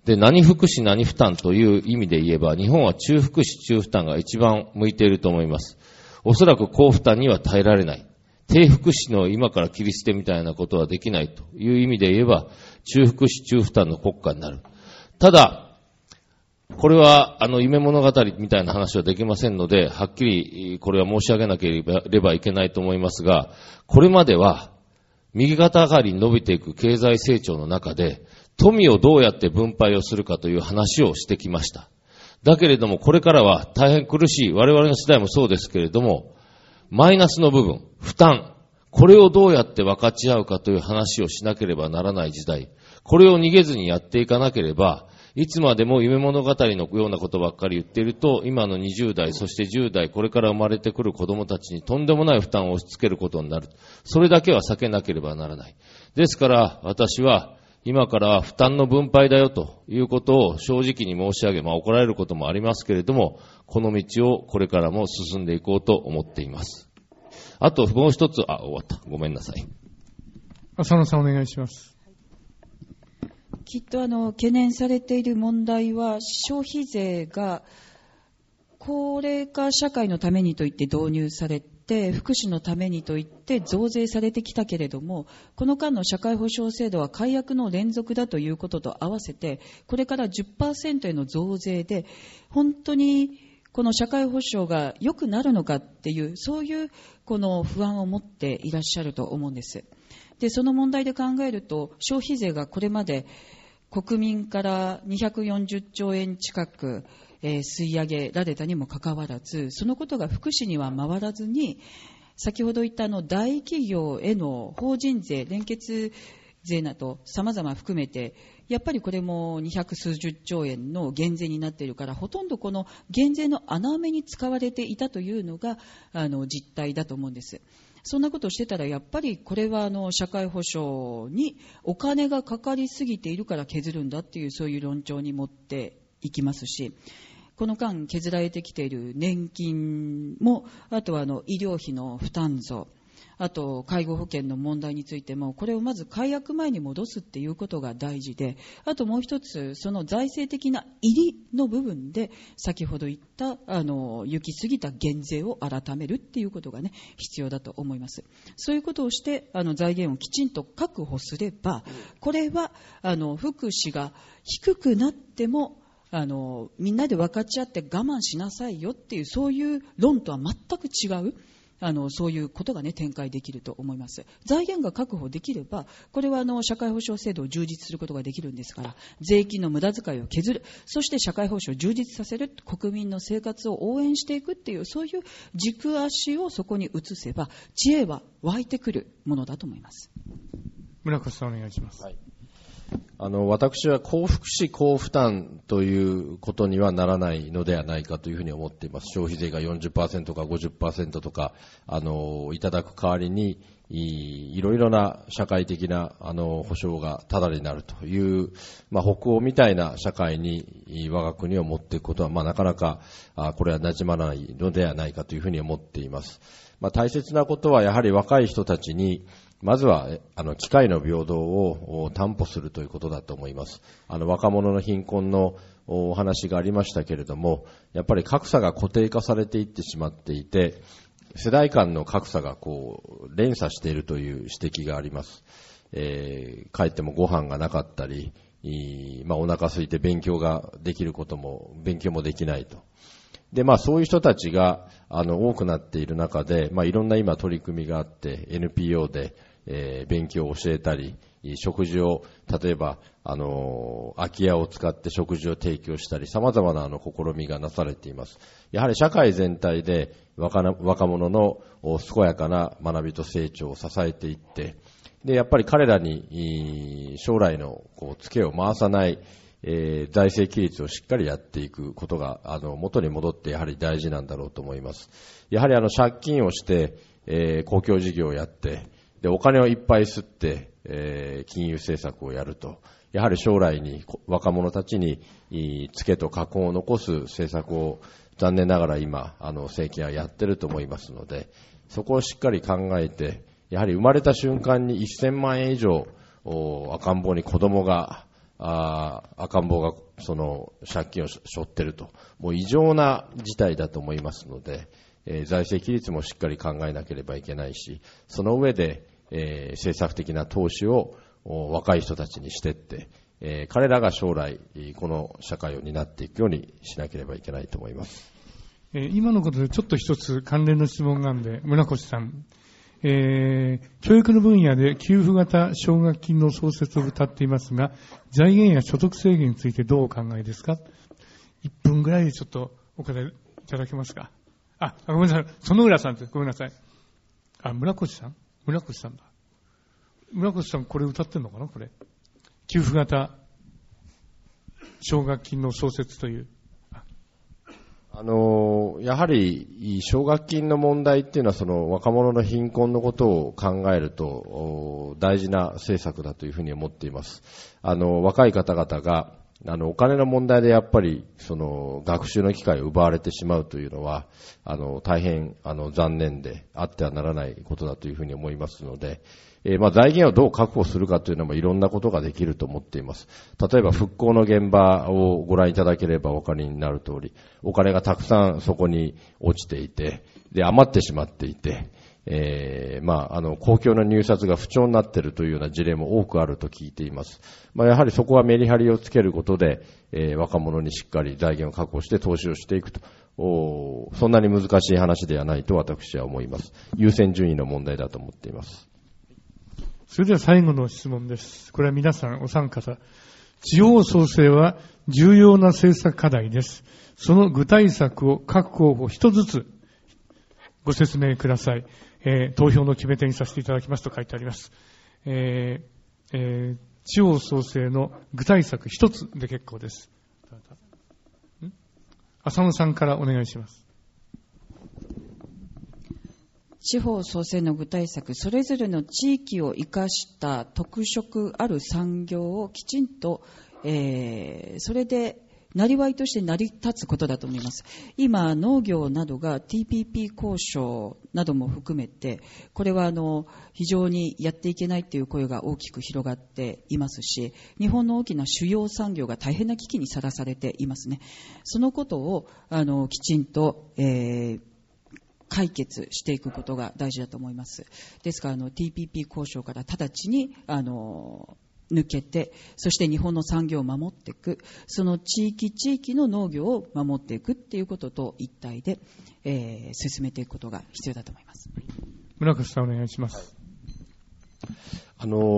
で、何福祉何負担という意味で言えば日本は中福祉中負担が一番向いていると思います。おそらく高負担には耐えられない。低福祉の今から切り捨てみたいなことはできないという意味で言えば中福祉中負担の国家になる。ただこれは夢物語みたいな話はできませんので、はっきりこれは申し上げなければいけないと思いますが、これまでは右肩上がりに伸びていく経済成長の中で富をどうやって分配をするかという話をしてきました。だけれどもこれからは大変苦しい、我々の世代もそうですけれども、マイナスの部分、負担、これをどうやって分かち合うかという話をしなければならない時代、これを逃げずにやっていかなければ、いつまでも夢物語のようなことばっかり言っていると、今の20代、そして10代、これから生まれてくる子どもたちにとんでもない負担を押し付けることになる。それだけは避けなければならない。ですから、私は今からは負担の分配だよということを正直に申し上げ、怒られることもありますけれども、この道をこれからも進んでいこうと思っています。あともう一つ、終わった。ごめんなさい。浅野さんお願いします。きっと懸念されている問題は消費税が高齢化社会のためにといって導入されって福祉のためにといって増税されてきたけれども、この間の社会保障制度は改悪の連続だということと合わせて、これから 10% への増税で本当にこの社会保障が良くなるのかっていう、そういうこの不安を持っていらっしゃると思うんです。でその問題で考えると、消費税がこれまで国民から240兆円近く吸い上げられたにもかかわらず、そのことが福祉には回らずに、先ほど言った大企業への法人税、連結税など様々含めて、やっぱりこれも200数十兆円の減税になっているから、ほとんどこの減税の穴埋めに使われていたというのが実態だと思うんです。そんなことをしてたら、やっぱりこれは社会保障にお金がかかりすぎているから削るんだっていう、そういう論調に持っていきますし、この間削られてきている年金も、あとは医療費の負担増、あと介護保険の問題についても、これをまず改悪前に戻すっていうことが大事で、あともう一つ、その財政的な入りの部分で先ほど言った行き過ぎた減税を改めるっていうことがね、必要だと思います。そういうことをして財源をきちんと確保すれば、これは福祉が低くなってもみんなで分かち合って我慢しなさいよっていう、そういう論とは全く違うそういうことが、ね、展開できると思います。財源が確保できれば、これは社会保障制度を充実することができるんですから、税金の無駄遣いを削る、そして社会保障を充実させる、国民の生活を応援していくっていう、そういう軸足をそこに移せば知恵は湧いてくるものだと思います。村越さん、お願いします。はい、私は高福祉高負担ということにはならないのではないかというふうに思っています。消費税が 40% か 50% とかいただく代わりに、いろいろな社会的な保障がタダになるという、北欧みたいな社会に我が国を持っていくことは、なかなかこれはなじまないのではないかというふうに思っています。大切なことは、やはり若い人たちにまずは機会の平等を担保するということだと思います。若者の貧困のお話がありましたけれども、やっぱり格差が固定化されていってしまっていて、世代間の格差が連鎖しているという指摘があります。帰ってもご飯がなかったり、お腹空いて勉強もできないと。で、そういう人たちが多くなっている中で、いろんな今取り組みがあって、 NPO で、勉強を教えたり、食事を、例えば空き家を使って食事を提供したり、様々な試みがなされています。やはり社会全体で若者の健やかな学びと成長を支えていって、でやっぱり彼らに将来のツケを回さない財政規律をしっかりやっていくことが元に戻って、やはり大事なんだろうと思います。やはり借金をして、公共事業をやって、でお金をいっぱい吸って、金融政策をやると、やはり将来に若者たちにツケと禍根を残す政策を残念ながら今政権はやってると思いますので、そこをしっかり考えて、やはり生まれた瞬間に1000万円以上赤ん坊が借金を背負っていると、もう異常な事態だと思いますので、財政規律もしっかり考えなければいけないし、その上で、政策的な投資を若い人たちにしていって、彼らが将来この社会を担っていくようにしなければいけないと思います。今のことでちょっと一つ関連の質問があるので、村越さん、教育の分野で給付型奨学金の創設を謳っていますが、財源や所得制限についてどうお考えですか。1分ぐらいでちょっとお答えいただけますか。ごめんなさい、園浦さんです。ごめんなさい。村越さんだ。村越さん、これ歌ってんのかな、これ。給付型奨学金の創設という。やはり奨学金の問題っていうのは、若者の貧困のことを考えると大事な政策だというふうに思っています。若い方々がお金の問題でやっぱり学習の機会を奪われてしまうというのは大変残念であってはならないことだというふうに思いますので、財源をどう確保するかというのもいろんなことができると思っています。例えば復興の現場をご覧いただければお分かりになる通り、お金がたくさんそこに落ちていて、で余ってしまっていて、公共の入札が不調になっているというような事例も多くあると聞いています。やはりそこはメリハリをつけることで、若者にしっかり財源を確保して投資をしていくと、そんなに難しい話ではないと私は思います。優先順位の問題だと思っています。それでは最後の質問です。これは皆さんお三方、地方創生は重要な政策課題です。その具体策を各候補一つずつご説明ください。投票の決め手にさせていただきますと書いてあります。地方創生の具体策一つで結構です。浅野さんからお願いします。地方創生の具体策、それぞれの地域を生かした特色ある産業をきちんと、それでなりわいとして成り立つことだと思います。今農業などが TPP 交渉なども含めて、これは非常にやっていけないという声が大きく広がっていますし、日本の大きな主要産業が大変な危機にさらされていますね。そのことをきちんと、解決していくことが大事だと思います。ですからTPP 交渉から直ちに抜けて、そして日本の産業を守っていく、その地域の農業を守っていくっていうことと一体で、進めていくことが必要だと思います。村越さんお願いします。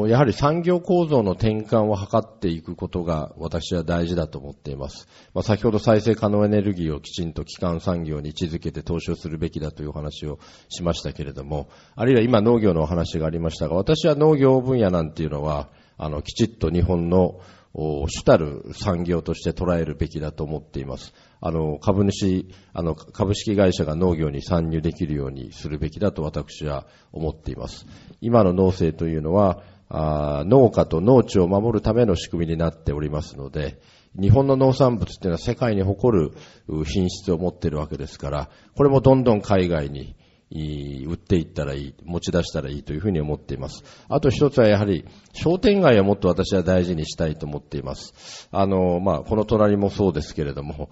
やはり産業構造の転換を図っていくことが私は大事だと思っています。先ほど再生可能エネルギーをきちんと基幹産業に位置づけて投資をするべきだというお話をしましたけれども、あるいは今農業のお話がありましたが、私は農業分野なんていうのはきちっと日本の主たる産業として捉えるべきだと思っています。株式会社が農業に参入できるようにするべきだと私は思っています。今の農政というのは、農家と農地を守るための仕組みになっておりますので、日本の農産物というのは世界に誇る品質を持っているわけですから、これもどんどん海外に売っていったらいい、持ち出したらいいというふうに思っています。あと一つはやはり商店街をもっと私は大事にしたいと思っています。この隣もそうですけれども、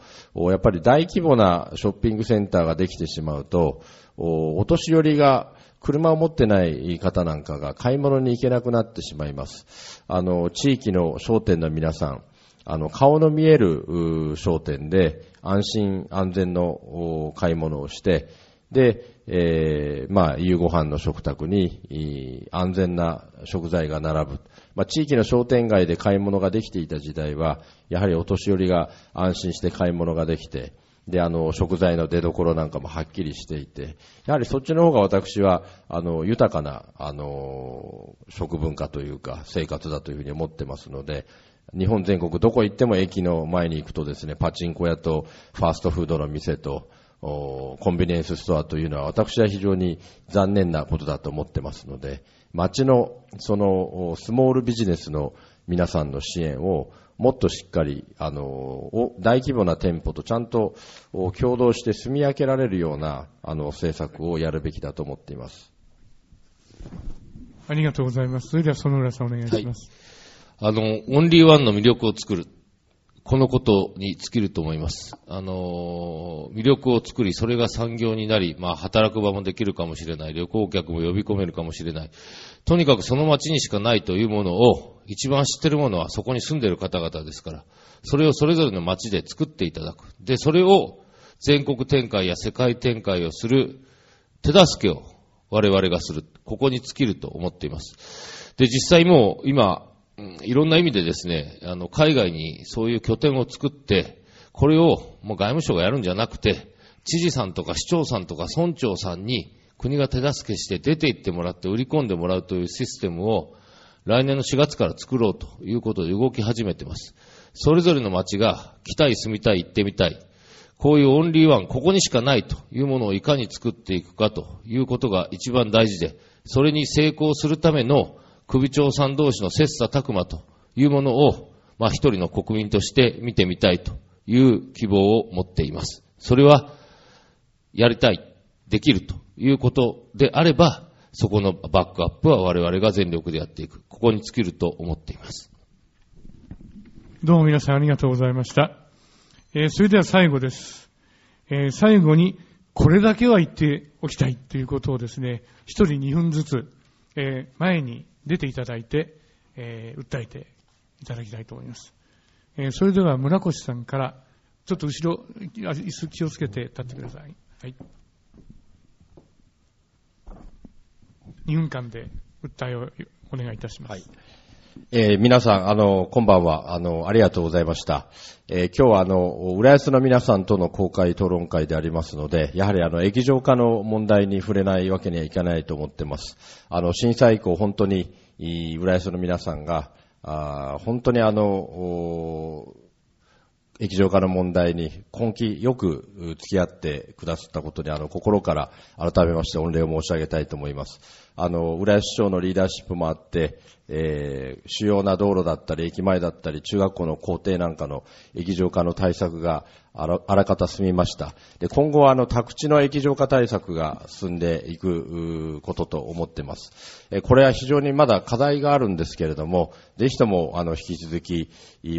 やっぱり大規模なショッピングセンターができてしまうと、お年寄りが車を持ってない方なんかが買い物に行けなくなってしまいます。地域の商店の皆さん、顔の見える商店で安心安全の買い物をして、で、夕ご飯の食卓に安全な食材が並ぶ。地域の商店街で買い物ができていた時代は、やはりお年寄りが安心して買い物ができて、で、食材の出所なんかもはっきりしていて、やはりそっちの方が私は、豊かな、食文化というか、生活だというふうに思ってますので、日本全国どこ行っても駅の前に行くとですね、パチンコ屋とファーストフードの店と、コンビニエンスストアというのは私は非常に残念なことだと思ってますので、町のそのスモールビジネスの皆さんの支援をもっとしっかり大規模な店舗とちゃんと共同して住み分けられるような政策をやるべきだと思っています。ありがとうございます。それでは園浦さんお願いします。オンリーワンの魅力を作る、このことに尽きると思います。魅力を作り、それが産業になり、働く場もできるかもしれない、旅行客も呼び込めるかもしれない。とにかくその町にしかないというものを、一番知ってるものはそこに住んでいる方々ですから、それをそれぞれの町で作っていただく。で、それを全国展開や世界展開をする手助けを我々がする。ここに尽きると思っています。で、実際もう今、いろんな意味でですね、海外にそういう拠点を作って、これをもう外務省がやるんじゃなくて、知事さんとか市長さんとか村長さんに国が手助けして出て行ってもらって売り込んでもらうというシステムを来年の4月から作ろうということで動き始めています。それぞれの町が来たい、住みたい、行ってみたい。こういうオンリーワン、ここにしかないというものをいかに作っていくかということが一番大事で、それに成功するための首長さん同士の切磋琢磨というものを、一人の国民として見てみたいという希望を持っています。それは、やりたい、できるということであれば、そこのバックアップは我々が全力でやっていく。ここに尽きると思っています。どうも皆さんありがとうございました。それでは最後です。最後にこれだけは言っておきたいということをですね、一人2分ずつ、前に出ていただいて、訴えていただきたいと思います。それでは村越さんから、ちょっと後ろ、椅子気をつけて立ってください。はい。2分間で訴えをお願いいたします。はい。皆さん、こんばんは、ありがとうございました。今日は、浦安の皆さんとの公開討論会でありますので、やはり液状化の問題に触れないわけにはいかないと思ってます。震災以降、本当に、浦安の皆さんが、本当に液状化の問題に根気よく付き合ってくださったことに心から改めまして御礼を申し上げたいと思います。浦安市長のリーダーシップもあって、主要な道路だったり駅前だったり中学校の校庭なんかの液状化の対策があらかた進みました。で、今後は宅地の液状化対策が進んでいくことと思っています。これは非常にまだ課題があるんですけれども、ぜひとも引き続き、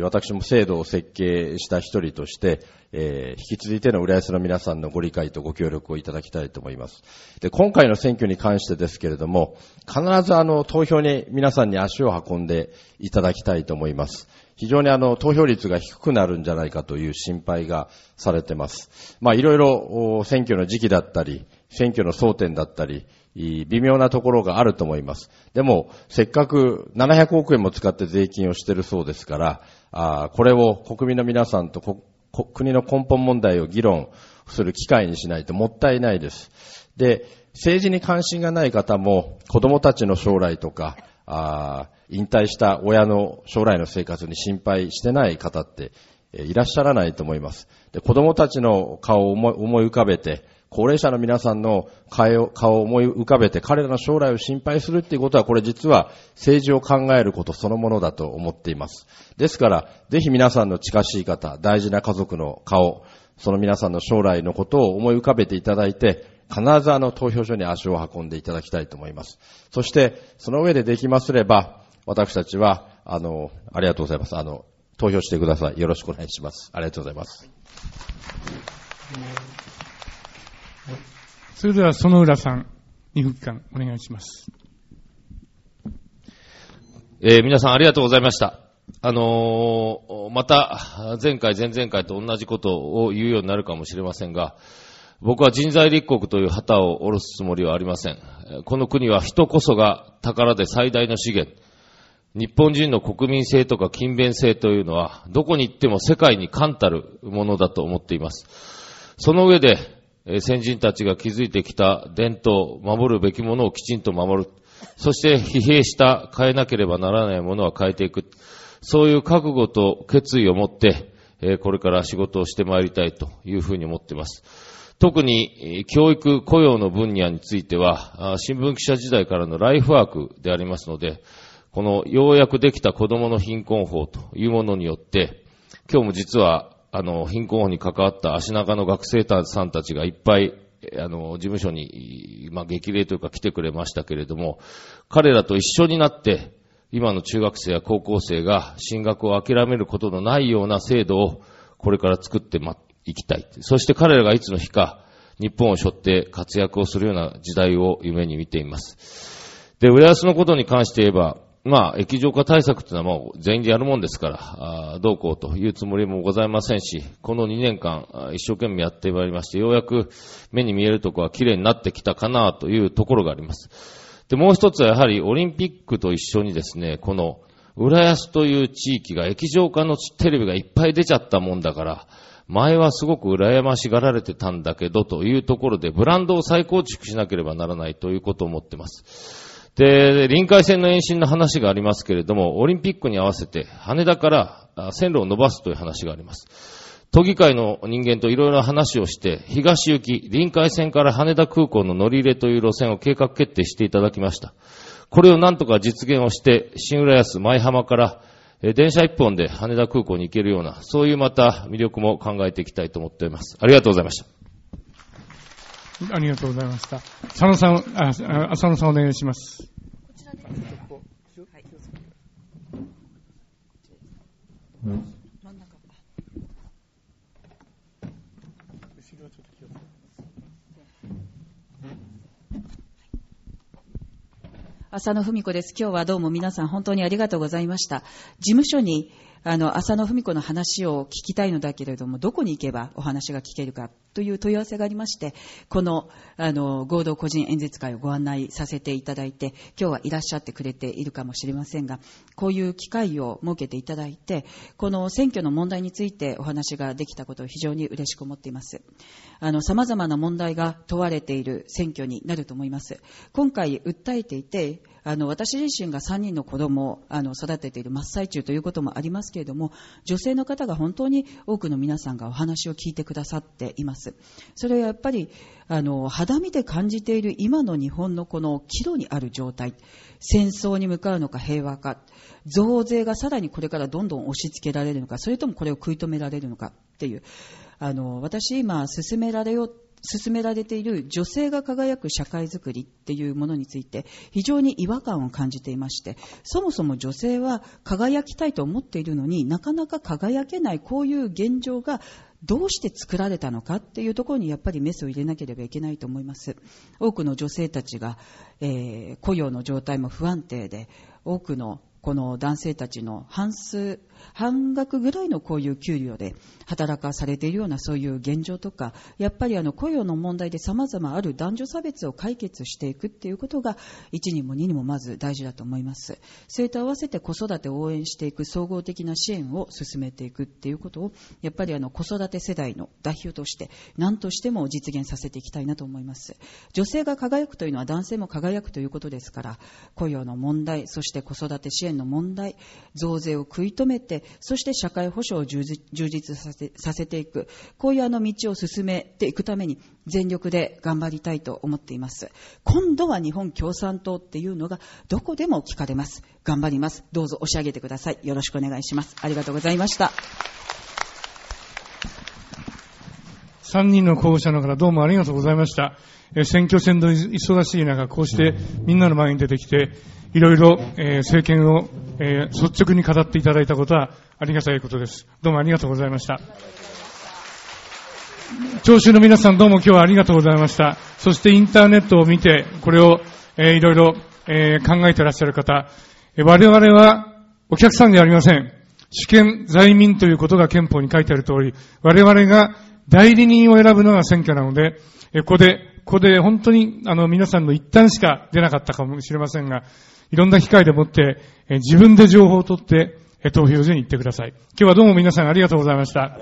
私も制度を設計した一人として、引き続いての浦安の皆さんのご理解とご協力をいただきたいと思います。で、今回の選挙に関してですけれども、必ず投票に皆さんに足を運んでいただきたいと思います。非常に投票率が低くなるんじゃないかという心配がされてます。まあ、いろいろ選挙の時期だったり、選挙の争点だったり、微妙なところがあると思います。でも、せっかく700億円も使って税金をしているそうですから、これを国民の皆さんと国の根本問題を議論する機会にしないともったいないです。で、政治に関心がない方も子供たちの将来とか、引退した親の将来の生活に心配してない方っていらっしゃらないと思います。で、子供たちの顔を思い浮かべて、高齢者の皆さんの顔を思い浮かべて彼らの将来を心配するっていうことは、これ実は政治を考えることそのものだと思っています。ですから、ぜひ皆さんの近しい方、大事な家族の顔、その皆さんの将来のことを思い浮かべていただいて、必ず投票所に足を運んでいただきたいと思います。そして、その上でできますれば、私たちは、ありがとうございます。投票してください。よろしくお願いします。ありがとうございます。それでは、園浦さん、2分間お願いします。皆さんありがとうございました。また、前回、前々回と同じことを言うようになるかもしれませんが、僕は人材立国という旗を下ろすつもりはありません。この国は人こそが宝で最大の資源。日本人の国民性とか勤勉性というのは、どこに行っても世界に冠たるものだと思っています。その上で、先人たちが築いてきた伝統、守るべきものをきちんと守る。そして疲弊した変えなければならないものは変えていく。そういう覚悟と決意を持って、これから仕事をしてまいりたいというふうに思っています。特に教育雇用の分野については、新聞記者時代からのライフワークでありますので、このようやくできた子どもの貧困法というものによって、今日も実は貧困法に関わった足長の学生さんたちがいっぱい事務所にまあ激励というか来てくれましたけれども、彼らと一緒になって今の中学生や高校生が進学を諦めることのないような制度をこれから作って行きたい。そして彼らがいつの日か日本を背負って活躍をするような時代を夢に見ています。で、浦安のことに関して言えば、まあ、液状化対策というのはもう全員でやるもんですから、どうこうというつもりもございませんし、この2年間一生懸命やってまいりまして、ようやく目に見えるところは綺麗になってきたかなというところがあります。で、もう一つはやはりオリンピックと一緒にですね、この浦安という地域が液状化のテレビがいっぱい出ちゃったもんだから、前はすごく羨ましがられてたんだけどというところでブランドを再構築しなければならないということを思っています。で、臨海線の延伸の話がありますけれども、オリンピックに合わせて羽田から線路を伸ばすという話があります。都議会の人間といろいろ話をして、東行き、臨海線から羽田空港の乗り入れという路線を計画決定していただきました。これをなんとか実現をして、新浦安、舞浜から電車一本で羽田空港に行けるような、そういうまた魅力も考えていきたいと思っております。ありがとうございました。ありがとうございました。浅野さんお願いします。こちらで、はい、真ん中。浅野文子です。今日はどうも皆さん本当にありがとうございました。事務所に浅野文子の話を聞きたいのだけれども、どこに行けばお話が聞けるかという問い合わせがありまして、この合同個人演説会をご案内させていただいて、今日はいらっしゃってくれているかもしれませんが、こういう機会を設けていただいて、この選挙の問題についてお話ができたことを非常に嬉しく思っています。様々な問題が問われている選挙になると思います。今回訴えていて、私自身が3人の子供を育てている真っ最中ということもありますけれども、女性の方が本当に多くの皆さんがお話を聞いてくださっています。それはやっぱり肌身で感じている今の日本のこの岐路にある状態、戦争に向かうのか平和か、増税がさらにこれからどんどん押し付けられるのか、それともこれを食い止められるのかっていう、私今進められている女性が輝く社会づくりっていうものについて非常に違和感を感じていまして、そもそも女性は輝きたいと思っているのになかなか輝けない、こういう現状がどうして作られたのかっていうところにやっぱりメスを入れなければいけないと思います。多くの女性たちが、雇用の状態も不安定で、多くのこの男性たちの半額ぐらいのこういう給料で働かされているような、そういう現状とか、やっぱり雇用の問題で様々ある男女差別を解決していくっていうことが1にも2にもまず大事だと思います。それと合わせて子育てを応援していく総合的な支援を進めていくっていうことを、やっぱり子育て世代の代表として何としても実現させていきたいなと思います。女性が輝くというのは男性も輝くということですから、雇用の問題、そして子育て支援の問題、増税を食い止めて、そして社会保障を充実させていく、こういう道を進めていくために全力で頑張りたいと思っています。今度は日本共産党っていうのがどこでも聞かれます。頑張ります。どうぞ押し上げてください。よろしくお願いします。ありがとうございました。3人の候補者の方、どうもありがとうございました。選挙戦の忙しい中、こうしてみんなの前に出てきて、いろいろ政権を率直に語っていただいたことはありがたいことです。どうもありがとうございました。聴衆の皆さん、どうも今日はありがとうございました。そしてインターネットを見て、これをいろいろ考えていらっしゃる方、我々はお客さんではありません。主権在民ということが憲法に書いてある通り、我々が代理人を選ぶのが選挙なので、ここで本当に皆さんの一端しか出なかったかもしれませんが、いろんな機会でもって自分で情報を取って投票所に行ってください。今日はどうも皆さんありがとうございました。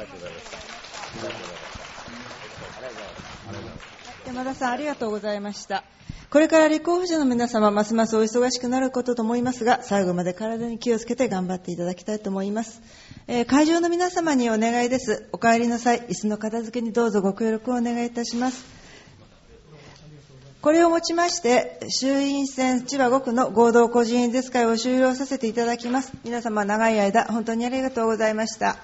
山田さん、ありがとうございました。これから立候補者の皆様、ますますお忙しくなることと思いますが、最後まで体に気をつけて頑張っていただきたいと思います。会場の皆様にお願いです。お帰りの際、椅子の片付けにどうぞご協力をお願いいたします。これをもちまして、衆院選千葉5区の合同個人演説会を終了させていただきます。皆様、長い間本当にありがとうございました。